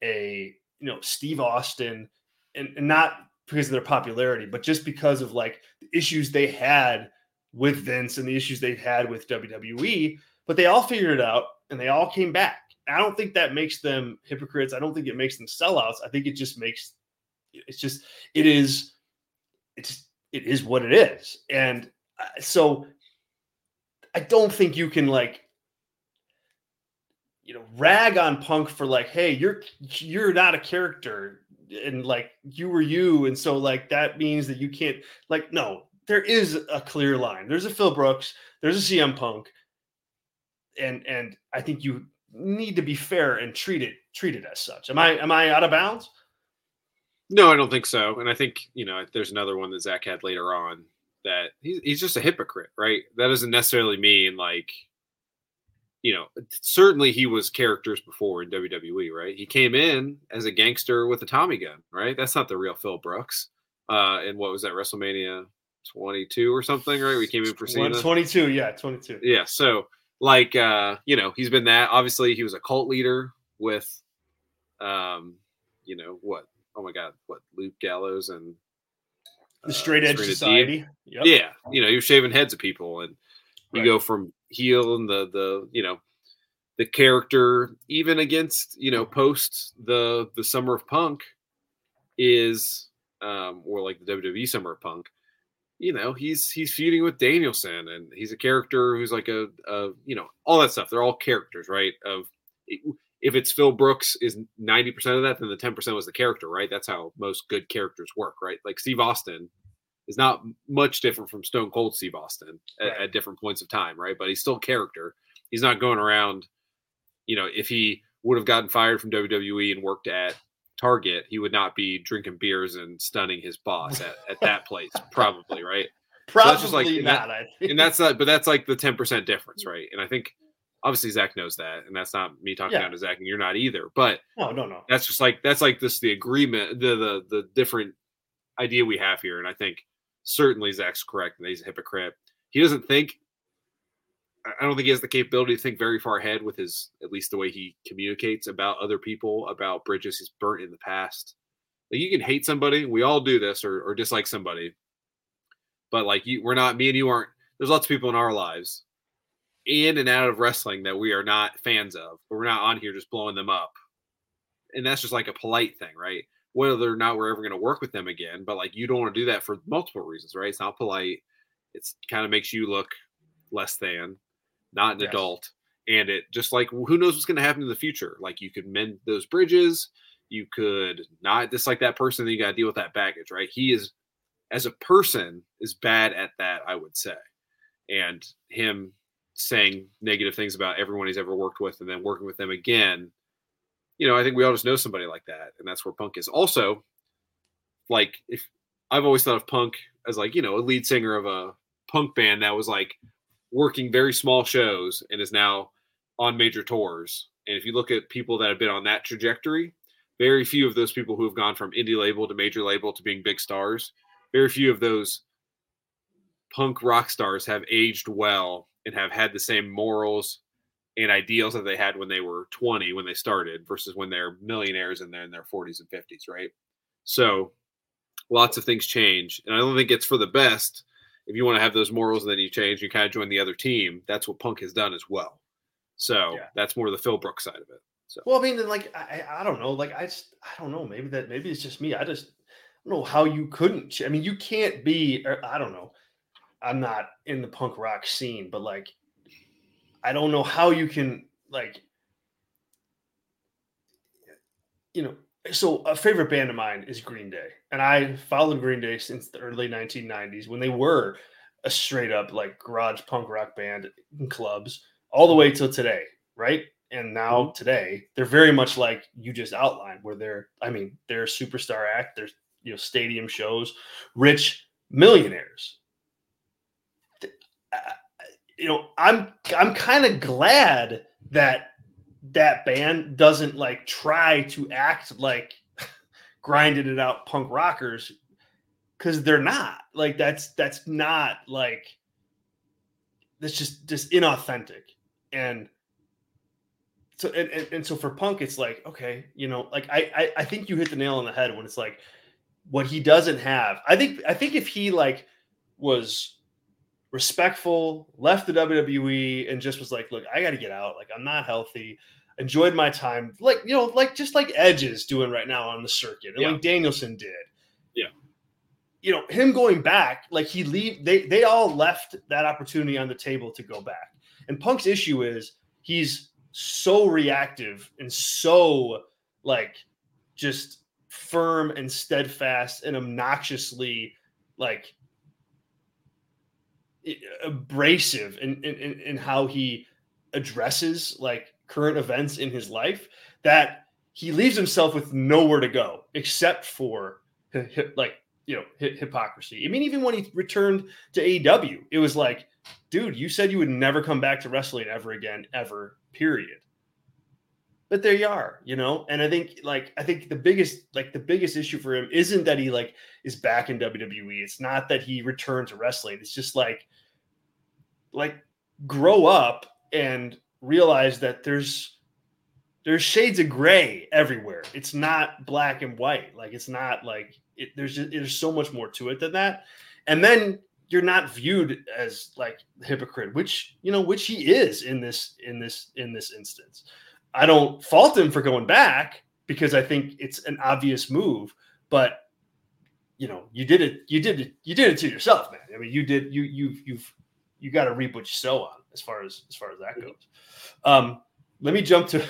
a, you know, Steve Austin, and, and not because of their popularity, but just because of like the issues they had with Vince and the issues they've had with W W E. But they all figured it out and they all came back. I don't think that makes them hypocrites. I don't think it makes them sellouts. I think it just makes it's just it is. It's, it is what it is. And so I don't think you can, like, you know, rag on Punk for like, hey, you're you're not a character, and like you were you, and so like that means that you can't, like, no, there is a clear line. There's a Phil Brooks, there's a C M Punk, and and I think you need to be fair and treat it treat it as such. Am I am I out of bounds? No, I don't think so. And I think, you know, there's another one that Zach had later on that he's he's just a hypocrite, right? That doesn't necessarily mean like, you know, certainly he was characters before in W W E, right? He came in as a gangster with a Tommy gun, right? That's not the real Phil Brooks. Uh, and what was that, WrestleMania twenty-two or something, right? We came in for Cena. twenty-two, yeah, twenty-two. Yeah, so like, uh, you know, he's been that. Obviously, he was a cult leader with, um, you know, what? Oh my God, what, Luke Gallows and uh, the Straight Edge Society. Yep. Yeah, you know, he was shaving heads of people, and you right. go from heel and the the you know the character, even against, you know, post the the Summer of Punk is um or like the W W E Summer of Punk, you know, he's he's feuding with Danielson, and he's a character who's like a, a you know, all that stuff. They're all characters, right? Of if it's Phil Brooks is ninety percent of that, then the ten percent was the character, right? That's how most good characters work, right? Like Steve Austin is not much different from Stone Cold Steve Austin at, right. at different points of time, right? But he's still character. He's not going around, you know, if he would have gotten fired from W W E and worked at Target, he would not be drinking beers and stunning his boss at, at that place, probably, right? Probably so that's just like, and not, that, I think. And that's not, but that's like the ten percent difference, right? And I think obviously Zach knows that, and that's not me talking yeah. down to Zach, and you're not either. But no, no, no. That's just like, that's like this, the agreement, the the the different idea we have here. And I think certainly Zach's correct that he's a hypocrite. He doesn't think, I don't think he has the capability to think very far ahead with his, at least the way he communicates about other people, about bridges he's burnt in the past. Like, you can hate somebody. We all do this, or, or dislike somebody. But like, you, we're not, me and you aren't, there's lots of people in our lives in and out of wrestling that we are not fans of, but we're not on here just blowing them up. And that's just like a polite thing, right? Whether or not we're ever going to work with them again, but like, you don't want to do that for multiple reasons, right? It's not polite. It's kind of makes you look less than, not an yes. adult. And it just like, who knows what's going to happen in the future? Like, you could mend those bridges. You could not dislike that person. Then you got to deal with that baggage, right? He is, as a person, is bad at that, I would say. And him saying negative things about everyone he's ever worked with and then working with them again, you know, I think we all just know somebody like that, and that's where Punk is. Also, like, if I've always thought of Punk as like, you know, a lead singer of a punk band that was like working very small shows and is now on major tours. And if you look at people that have been on that trajectory, very few of those people who have gone from indie label to major label to being big stars, very few of those punk rock stars have aged well and have had the same morals and ideals that they had when they were twenty, when they started, versus when they're millionaires and they're in their forties and fifties, right? So lots of things change. And I don't think it's for the best. If you want to have those morals and then you change, you kind of join the other team. That's what Punk has done as well. So yeah. that's more the Phil Brooks side of it. So. Well, I mean, like, I, I don't know. Like, I just, I don't know. Maybe that, maybe it's just me. I just I don't know how you couldn't. I mean, you can't be, or, I don't know. I'm not in the punk rock scene, but like, I don't know how you can, like, you know, so a favorite band of mine is Green Day. And I followed Green Day since the early nineteen nineties when they were a straight up like garage punk rock band in clubs all the way till today, right? And now today, they're very much like you just outlined, where they're, I mean, they're a superstar act, they're, you know, stadium shows, rich millionaires. You know, I'm I'm kind of glad that that band doesn't like try to act like grinded it out punk rockers, because they're not like that's that's not like that's just just inauthentic. And so and, and, and so for Punk, it's like, okay, you know, like I, I I think you hit the nail on the head when it's like what he doesn't have. I think I think if he like was respectful, left the W W E and just was like, look, I got to get out. Like, I'm not healthy. Enjoyed my time. Like, you know, like just like Edge is doing right now on the circuit, and yeah. like Danielson did. Yeah. you know, him going back, like he leave, they, they all left that opportunity on the table to go back. And Punk's issue is he's so reactive and so like just firm and steadfast and obnoxiously like abrasive in, in, in how he addresses like current events in his life that he leaves himself with nowhere to go except for like, you know, hypocrisy. I mean, even when he returned to A E W, it was like, dude, you said you would never come back to wrestling ever again, ever, period. But there you are, you know? And I think like, I think the biggest, like the biggest issue for him isn't that he like is back in W W E. It's not that he returned to wrestling. It's just like, like grow up and realize that there's, there's shades of gray everywhere. It's not black and white. Like it's not like it, there's just, there's so much more to it than that. And then you're not viewed as like a hypocrite, which, you know, which he is in this, in this, in this instance. I don't fault him for going back because I think it's an obvious move, but you know, you did it, you did it, you did it to yourself, man. I mean, you did, you, you, you've, you got to reap what you sow on as far as, as far as that goes. Um, let me jump to,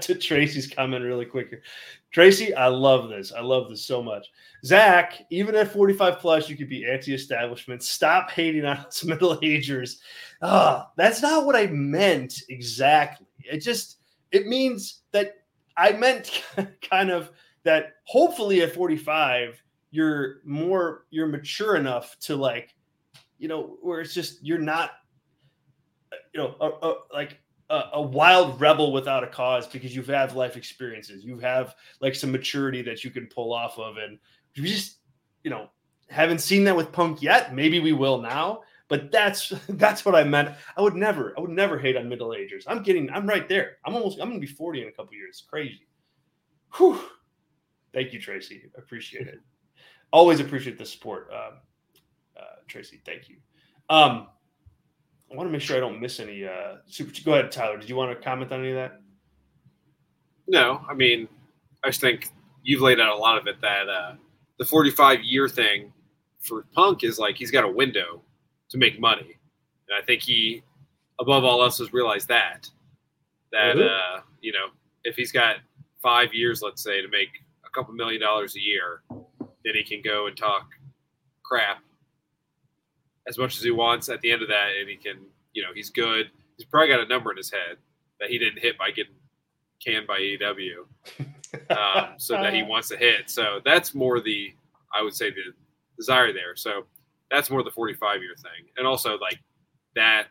to Tracy's comment really quick here. Tracy, I love this. I love this so much. Zach, even at forty-five plus, you could be anti-establishment. Stop hating on us middle-agers. Ah, that's not what I meant exactly. It just, it means that I meant kind of that hopefully at forty-five, you're more, you're mature enough to like, you know, where it's just, you're not, you know, a, a, like a, a wild rebel without a cause because you've had life experiences. You have like some maturity that you can pull off of. And you just, you know, haven't seen that with Punk yet. Maybe we will now. But that's that's what I meant. I would never, I would never hate on middle agers. I'm getting, I'm right there. I'm almost, I'm gonna be forty in a couple of years. Crazy. Whew. Thank you, Tracy. Appreciate it. Always appreciate the support, uh, uh, Tracy. Thank you. Um, I want to make sure I don't miss any. Uh, super. Go ahead, Tyler. Did you want to comment on any of that? No, I mean, I just think you've laid out a lot of it. That uh, the forty-five year thing for Punk is like he's got a window to make money. And I think he, above all else, has realized that. That, mm-hmm. uh, you know, if he's got five years, let's say, to make a couple million dollars a year, then he can go and talk crap as much as he wants at the end of that. And he can, you know, he's good. He's probably got a number in his head that he didn't hit by getting canned by A E W. um, so that he wants to hit. So that's more the, I would say, the desire there. So that's more the forty-five year thing. And also, like, that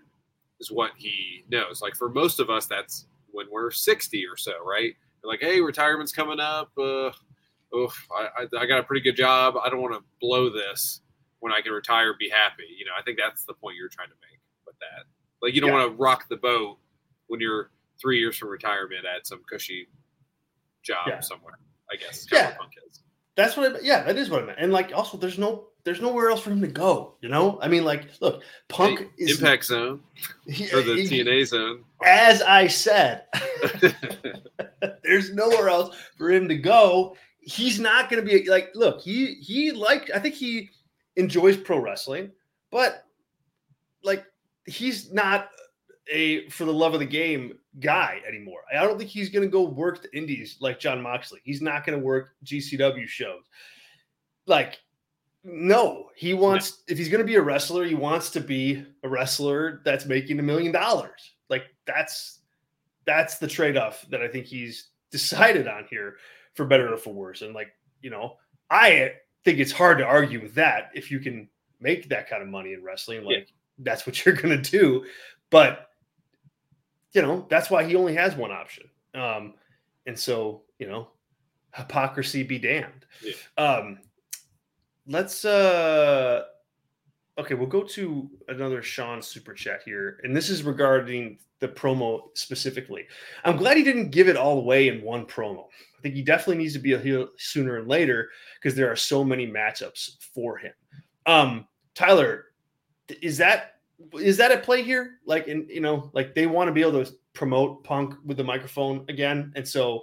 is what he knows. Like, for most of us, that's when we're sixty or so, right? We're like, hey, retirement's coming up. Uh, oh, I, I got a pretty good job. I don't want to blow this when I can retire, be happy. You know, I think that's the point you're trying to make with that. Like, you don't yeah. want to rock the boat when you're three years from retirement at some cushy job yeah. somewhere, I guess. Is yeah. Punk is. That's what I, yeah, that is what I meant. And, like, also, there's no, there's nowhere else for him to go, you know? I mean, like, look, Punk the is... Impact Zone, he, or the he, T N A Zone. As I said, there's nowhere else for him to go. He's not going to be, like, look, he, he liked, I think he enjoys pro wrestling, but, like, he's not a for the love of the game guy anymore. I don't think he's going to go work the indies like John Moxley. He's not going to work G C W shows. Like... No, he wants, no. if he's going to be a wrestler, he wants to be a wrestler that's making a million dollars. Like that's, that's the trade-off that I think he's decided on here for better or for worse. And like, you know, I think it's hard to argue with that. If you can make that kind of money in wrestling, like yeah. that's what you're going to do. But you know, that's why he only has one option. Um, and so, you know, hypocrisy be damned. Yeah. Um, Let's, uh, okay, we'll go to another Sean super chat here. And this is regarding the promo specifically. I'm glad he didn't give it all away in one promo. I think he definitely needs to be a heel sooner and later because there are so many matchups for him. Um, Tyler, is that is that at play here? Like, in, you know, like they want to be able to promote Punk with the microphone again. And so,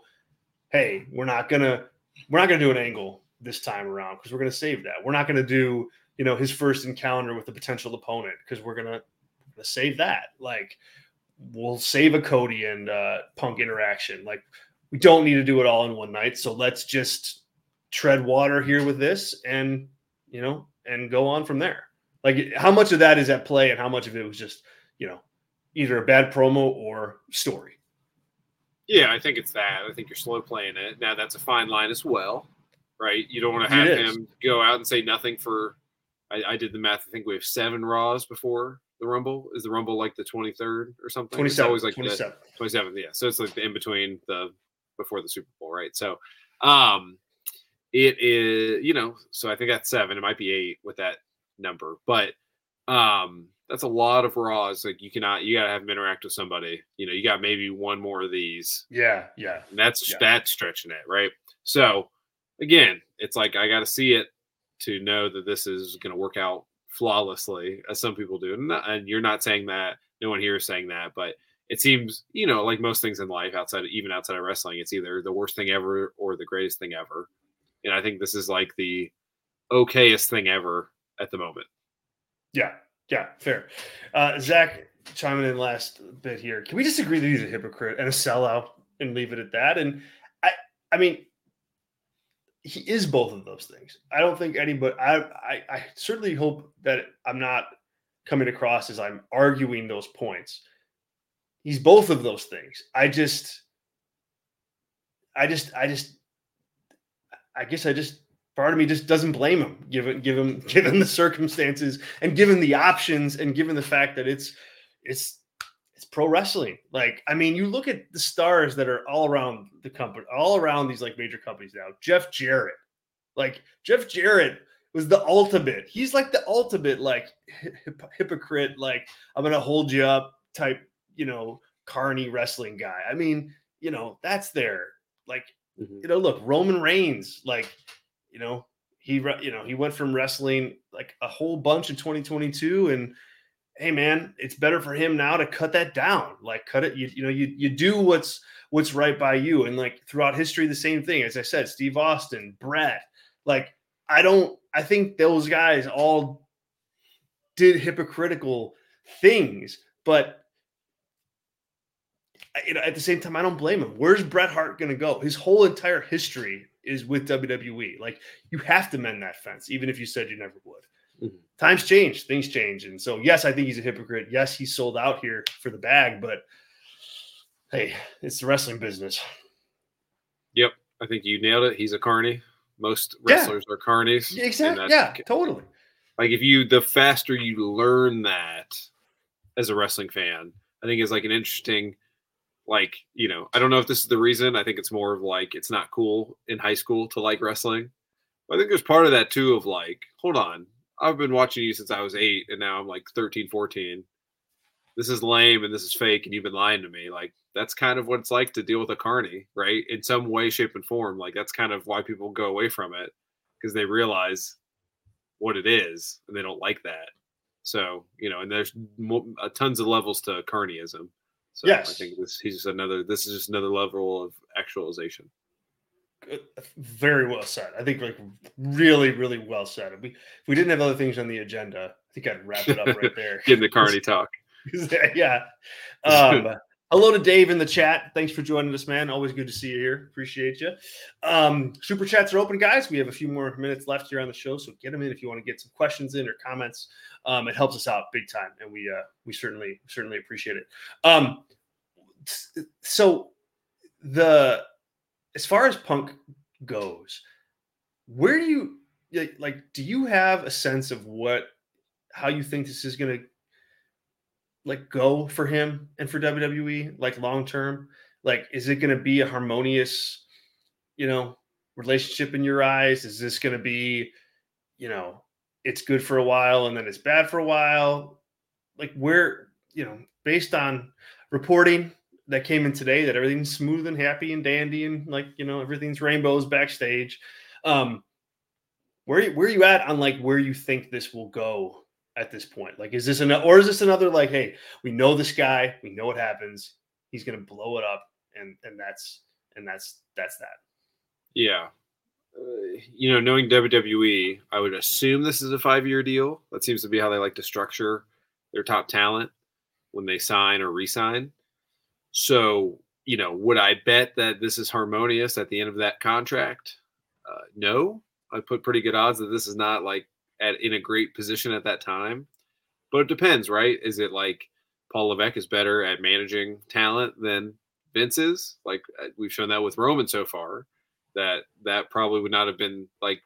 hey, we're not going to, we're not going to do an angle. this time around because we're going to save that. We're not going to do, you know, his first encounter with the potential opponent because we're going to save that. Like, we'll save a Cody and uh, Punk interaction. Like, we don't need to do it all in one night. So let's just tread water here with this and, you know, and go on from there. Like, how much of that is at play and how much of it was just, you know, either a bad promo or story? Yeah, I think it's that. I think you're slow playing it. Now, that's a fine line as well, right? You don't want to have him go out and say nothing for – I did the math. I think we have seven Raws before the Rumble. Is the Rumble like the twenty-third or something? twenty-seventh. It's always like twenty-seventh. The, twenty-seventh, yeah. So it's like the in-between, the before the Super Bowl, right? So um, it is – you know, so I think that's seven. It might be eight with that number. But um, that's a lot of Raws. Like, you cannot, you got to have them interact with somebody. You know, you got maybe one more of these. Yeah, yeah. And that's, yeah. that's stretching it, right? So, again, it's like I got to see it to know that this is going to work out flawlessly, as some people do. And, and you're not saying that. No one here is saying that. But it seems, you know, like most things in life, outside, even outside of wrestling, it's either the worst thing ever or the greatest thing ever. And I think this is like the okayest thing ever at the moment. Yeah, yeah, fair. Uh, Zach chiming in last bit here. Can we just agree that he's a hypocrite and a sellout and leave it at that? And I, I mean, he is both of those things. I don't think anybody. I, I, I certainly hope that I'm not coming across as I'm arguing those points. He's both of those things. I just, I just, I just, I guess I just. Part of me just doesn't blame him, given given given the circumstances and given the options and given the fact that it's it's it's pro wrestling. Like, I mean, you look at the stars that are all around the company, all around these like major companies now. Jeff Jarrett, like Jeff Jarrett was the ultimate. He's like the ultimate like hip- hypocrite, like I'm gonna hold you up type, you know, carny wrestling guy. I mean, you know, that's there. Like, mm-hmm. you know, look, Roman Reigns, like. You know, he, you know, he went from wrestling like a whole bunch in twenty twenty-two and hey man, it's better for him now to cut that down. Like cut it. You, you know, you, you do what's, what's right by you. And like throughout history, the same thing, as I said, Steve Austin, Bret, like, I don't, I think those guys all did hypocritical things, but you know, at the same time, I don't blame him. Where's Bret Hart going to go? His whole entire history is with W W E. Like, you have to mend that fence, even if you said you never would. Mm-hmm. Times change, things change. And so, yes, I think he's a hypocrite. Yes, he's sold out here for the bag, but hey, it's the wrestling business. Yep. I think you nailed it. He's a carny. Most wrestlers yeah. are carnies. Exactly. Yeah, totally. Like, if you, the faster you learn that as a wrestling fan, I think is like an interesting. Like, you know, I don't know if this is the reason. I think it's more of like, it's not cool in high school to like wrestling. But I think there's part of that too of like, hold on, I've been watching you since I was eight and now I'm like thirteen, fourteen. This is lame and this is fake and you've been lying to me. Like, that's kind of what it's like to deal with a carny, right? In some way, shape, and form. Like, that's kind of why people go away from it because they realize what it is and they don't like that. So, you know, and there's tons of levels to carnyism. So yes. I think this he's just another this is just another level of actualization. Very well said. I think like really, really well said. If we if we didn't have other things on the agenda, I think I'd wrap it up right there. Getting the Carney talk. yeah. Um, hello to Dave in the chat. Thanks for joining us, man. Always good to see you here. Appreciate you. Um, super chats are open, guys. We have a few more minutes left here on the show, so get them in if you want to get some questions in or comments. Um, it helps us out big time, and we uh, we certainly certainly appreciate it. Um, so the as far as Punk goes, where do you like, like? Do you have a sense of what how you think this is going to like go for him and for W W E, like long term? Like, is it going to be a harmonious, you know, relationship in your eyes? Is this going to be, you know? It's good for a while and then it's bad for a while. Like we're, you know, based on reporting that came in today that everything's smooth and happy and dandy and like, you know, everything's rainbows backstage. Um, where, where are you at on like where you think this will go at this point? Like, is this an, or is this another, like, hey, we know this guy, we know what happens. He's going to blow it up. And, and that's, and that's, that's that. Yeah. uh, you know, knowing W W E, I would assume this is a five-year deal. That seems to be how they like to structure their top talent when they sign or re-sign. So, you know, would I bet that this is harmonious at the end of that contract? Uh, no. I put pretty good odds that this is not like at in a great position at that time. But it depends, right? Is it like Paul Levesque is better at managing talent than Vince is? Like we've shown that with Roman so far, that that probably would not have been like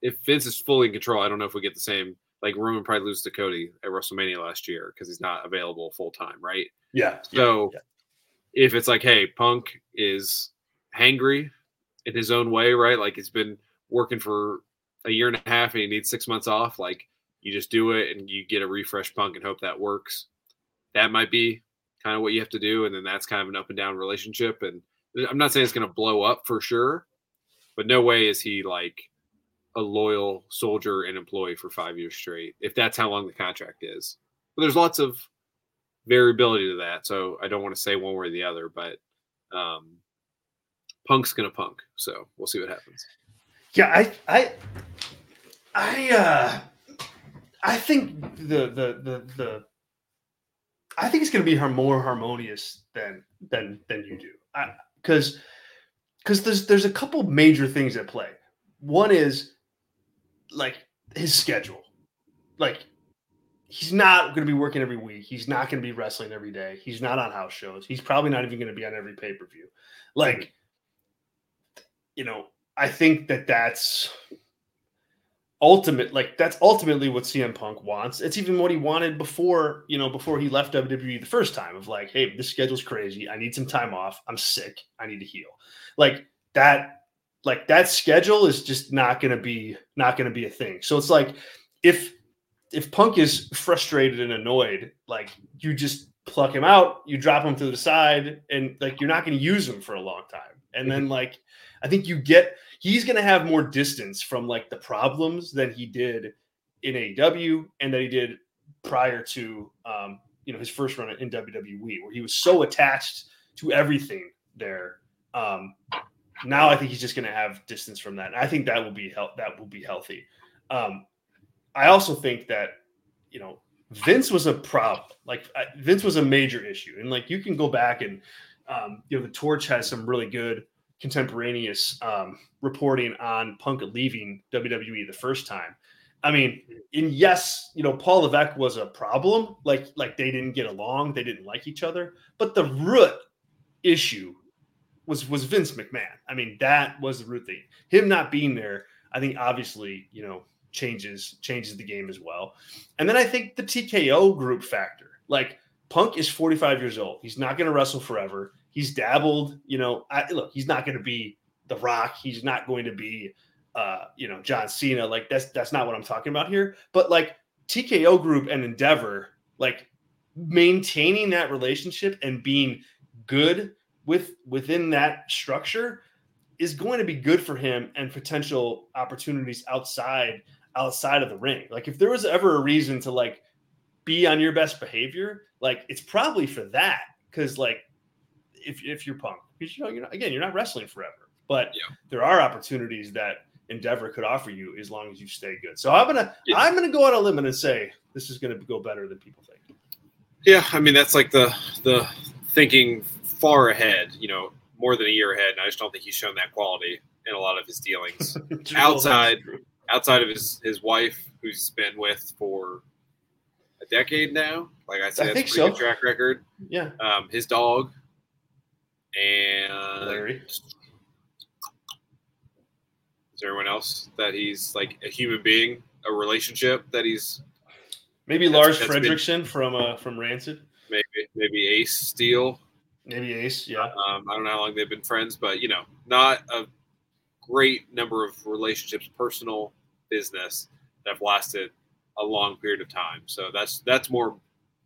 if Vince is fully in control. I don't know if we get the same. Like Roman probably loses to Cody at WrestleMania last year because he's not available full time, right? Yeah. So yeah, yeah. If it's like, hey, Punk is hangry in his own way, right? Like he's been working for a year and a half and he needs six months off. Like you just do it and you get a refresh Punk and hope that works. That might be kind of what you have to do. And then that's kind of an up and down relationship. And I'm not saying it's going to blow up for sure, but no way is he like a loyal soldier and employee for five years straight, if that's how long the contract is. But there's lots of variability to that. So I don't want to say one way or the other, but um, Punk's going to Punk. So we'll see what happens. Yeah. I, I, I, uh, I think the, the, the, the, I think it's going to be more harmonious than than than you do, because because there's there's a couple major things at play. One is like his schedule, like he's not going to be working every week. He's not going to be wrestling every day. He's not on house shows. He's probably not even going to be on every pay per view. Like, you know, I think that that's ultimate, like that's ultimately what C M Punk wants. It's even what he wanted before, you know, before he left W W E the first time of like, hey, this schedule's crazy. I need some time off. I'm sick. I need to heal. Like that, like that schedule is just not going to be, not going to be a thing. So it's like, if, if Punk is frustrated and annoyed, like you just pluck him out, you drop him to the side and like, you're not going to use him for a long time. And then like, I think you get, he's going to have more distance from like the problems than he did in A E W and that he did prior to, um, you know, his first run in W W E, where he was so attached to everything there. Um, now I think he's just going to have distance from that. And I think that will be help. That will be healthy. Um, I also think that, you know, Vince was a problem. Like I, Vince was a major issue. And like, you can go back and, um, you know, the Torch has some really good contemporaneous um, reporting on Punk leaving W W E the first time. I mean, and yes, you know, Paul Levesque was a problem. Like, like they didn't get along. They didn't like each other. But the root issue was, was Vince McMahon. I mean, that was the root thing. Him not being there, I think obviously, you know, changes, changes the game as well. And then I think the T K O group factor, like Punk is forty-five years old. He's not going to wrestle forever. He's dabbled, you know, I, look, he's not going to be The Rock. He's not going to be, uh, you know, John Cena. Like that's, that's not what I'm talking about here, but like T K O group and Endeavor, like maintaining that relationship and being good with, within that structure is going to be good for him and potential opportunities outside, outside of the ring. Like if there was ever a reason to like be on your best behavior, like it's probably for that. Cause like, If if you're Punk, because you know you're not, again, you're not wrestling forever, but yeah, there are opportunities that Endeavor could offer you as long as you stay good. So I'm gonna yeah. I'm gonna go on a limb and say this is gonna go better than people think. Yeah, I mean that's like the the thinking far ahead, you know, more than a year ahead, and I just don't think he's shown that quality in a lot of his dealings outside outside of his his wife, who's been with for a decade now. Like I said, I that's think a pretty so. good track record. Yeah, um, his dog. And Larry. Is there anyone else that he's like a human being, a relationship that he's maybe Lars Fredrickson been, from uh, from Rancid? Maybe maybe Ace Steel. Maybe Ace, yeah. Um, I don't know how long they've been friends, but you know, not a great number of relationships, personal, business, that have lasted a long period of time. So that's that's more.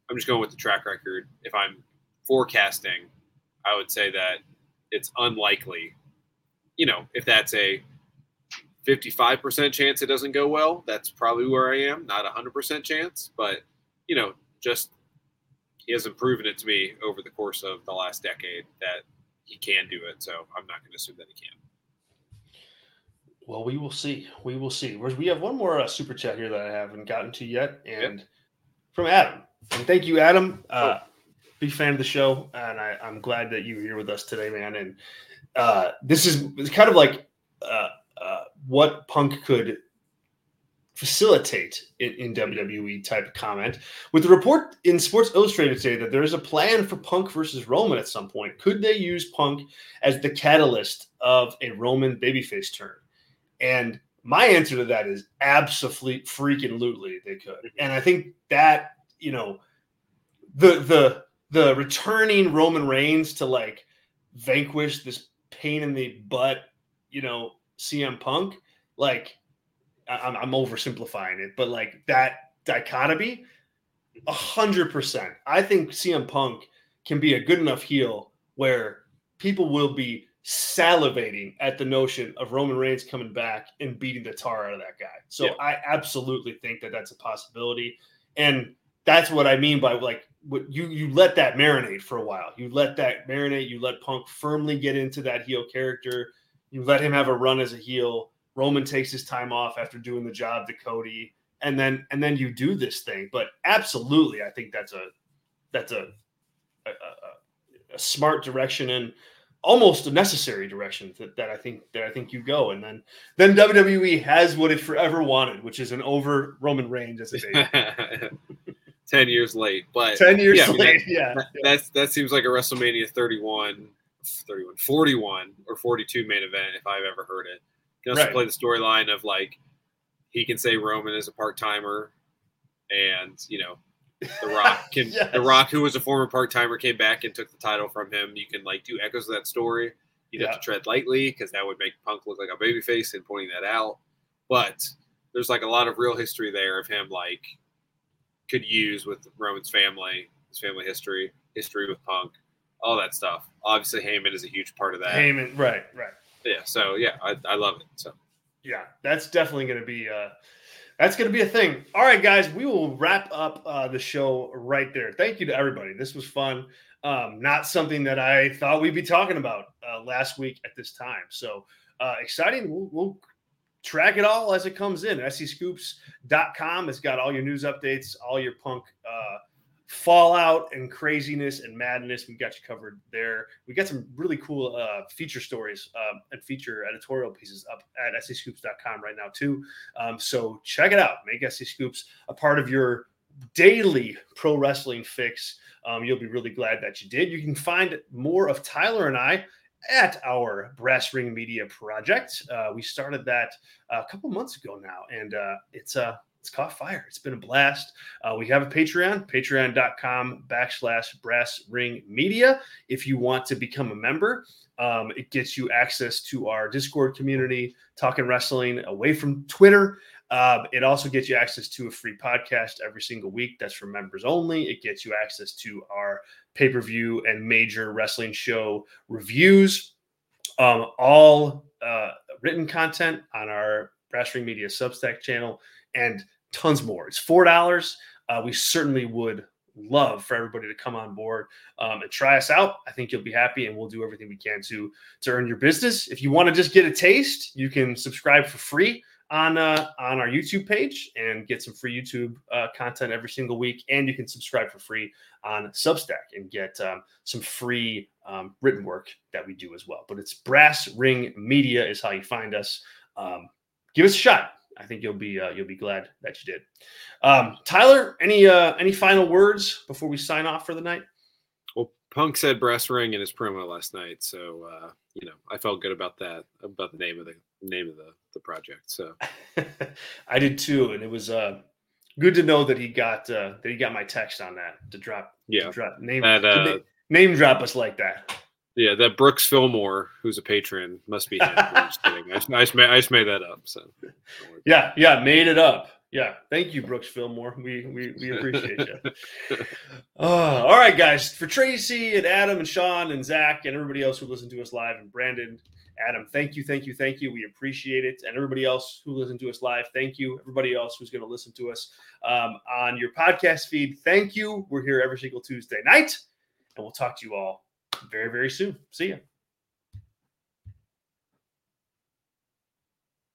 I'm just going with the track record. If I'm forecasting, I would say that it's unlikely, you know, if that's a fifty-five percent chance it doesn't go well, that's probably where I am. Not a hundred percent chance, but you know, just, he hasn't proven it to me over the course of the last decade that he can do it. So I'm not going to assume that he can. Well, we will see. We will see. We have one more uh, super chat here that I haven't gotten to yet, and yep. from Adam. And thank you, Adam. Uh, oh. Big fan of the show, and I, I'm glad that you were here with us today, man. And uh, this is kind of like uh, uh, what Punk could facilitate in, in W W E type of comment. With the report in Sports Illustrated today that there is a plan for Punk versus Roman at some point, could they use Punk as the catalyst of a Roman babyface turn? And my answer to that is absolutely freaking lootly they could. And I think that, you know, the the the returning Roman Reigns to like vanquish this pain in the butt, you know, C M Punk, like I'm, I'm oversimplifying it, but like that dichotomy, a hundred percent. I think C M Punk can be a good enough heel where people will be salivating at the notion of Roman Reigns coming back and beating the tar out of that guy. So yeah. I absolutely think that that's a possibility. And that's what I mean by like, what you, you let that marinate for a while. You let that marinate. You let Punk firmly get into that heel character. You let him have a run as a heel. Roman takes his time off after doing the job to Cody. And then, and then you do this thing, but absolutely. I think that's a, that's a, a, a, a smart direction and almost a necessary direction that, that I think that I think you go. And then, then W W E has what it forever wanted, which is an over Roman Reigns as a baby. ten years late, but ten years yeah, I mean, late. That, yeah. That, that's, that seems like a WrestleMania thirty-one, thirty-one, forty-one or forty-two main event. If I've ever heard it. You can also right. play the storyline of, like, he can say Roman is a part-timer and, you know, The Rock, can, yes. The Rock, who was a former part-timer, came back and took the title from him. You can, like, do echoes of that story. You'd yeah. have to tread lightly because that would make Punk look like a babyface and pointing that out. But there's, like, a lot of real history there of him, like, could use with Roman's family, his family history, history with Punk, all that stuff. Obviously, Heyman is a huge part of that. Heyman, right, right. Yeah, so yeah, I, I love it. So yeah, that's definitely going to be uh, that's going to be a thing. All right, guys, we will wrap up uh, the show right there. Thank you to everybody. This was fun. Um, not something that I thought we'd be talking about uh, last week at this time. So uh, exciting. We'll, we'll track it all as it comes in. S E Scoops dot com has got all your news updates, all your Punk uh, fallout and craziness and madness. We've got you covered there. We got some really cool uh, feature stories um, and feature editorial pieces up at S E Scoops dot com right now too. Um, so check it out. Make SEScoops a part of your daily pro wrestling fix. Um, you'll be really glad that you did. You can find more of Tyler and I at our Brass Ring Media project. Uh, we started that a couple months ago now, and uh, it's a uh, It's caught fire. It's been a blast. Uh, we have a Patreon, patreon.com backslash brass ring media. If you want to become a member, um, it gets you access to our Discord community, talking wrestling away from Twitter. Uh, it also gets you access to a free podcast every single week. That's for members only. It gets you access to our pay-per-view and major wrestling show reviews, um, all uh, written content on our Brass Ring Media Substack channel, and tons more. It's four dollars. Uh, we certainly would love for everybody to come on board um, and try us out. I think you'll be happy, and we'll do everything we can to, to earn your business. If you want to just get a taste, you can subscribe for free on uh, on our YouTube page and get some free YouTube uh, content every single week. And you can subscribe for free on Substack and get um, some free um, written work that we do as well. But it's Brass Ring Media is how you find us. Um, give us a shot. I think you'll be uh, you'll be glad that you did. Um, Tyler, any uh, any final words before we sign off for the night? Well, Punk said brass ring in his promo last night, so uh, you know, I felt good about that, about the name of the name of the, the project. So I did too, and it was uh, good to know that he got uh, that he got my text on that to drop yeah to drop name that, uh, name, name drop us like that. Yeah, that Brooks Fillmore, who's a patron, must be him. I'm just kidding. I just, I, just made, I just made that up. So, yeah, yeah, made it up. Yeah, thank you, Brooks Fillmore. We we we appreciate you. Uh, all right, guys, for Tracy and Adam and Sean and Zach and everybody else who listened to us live, and Brandon, Adam, thank you, thank you, thank you. We appreciate it. And everybody else who listened to us live, thank you. Everybody else who's going to listen to us um, on your podcast feed, thank you. We're here every single Tuesday night, and we'll talk to you all very, very soon. See ya.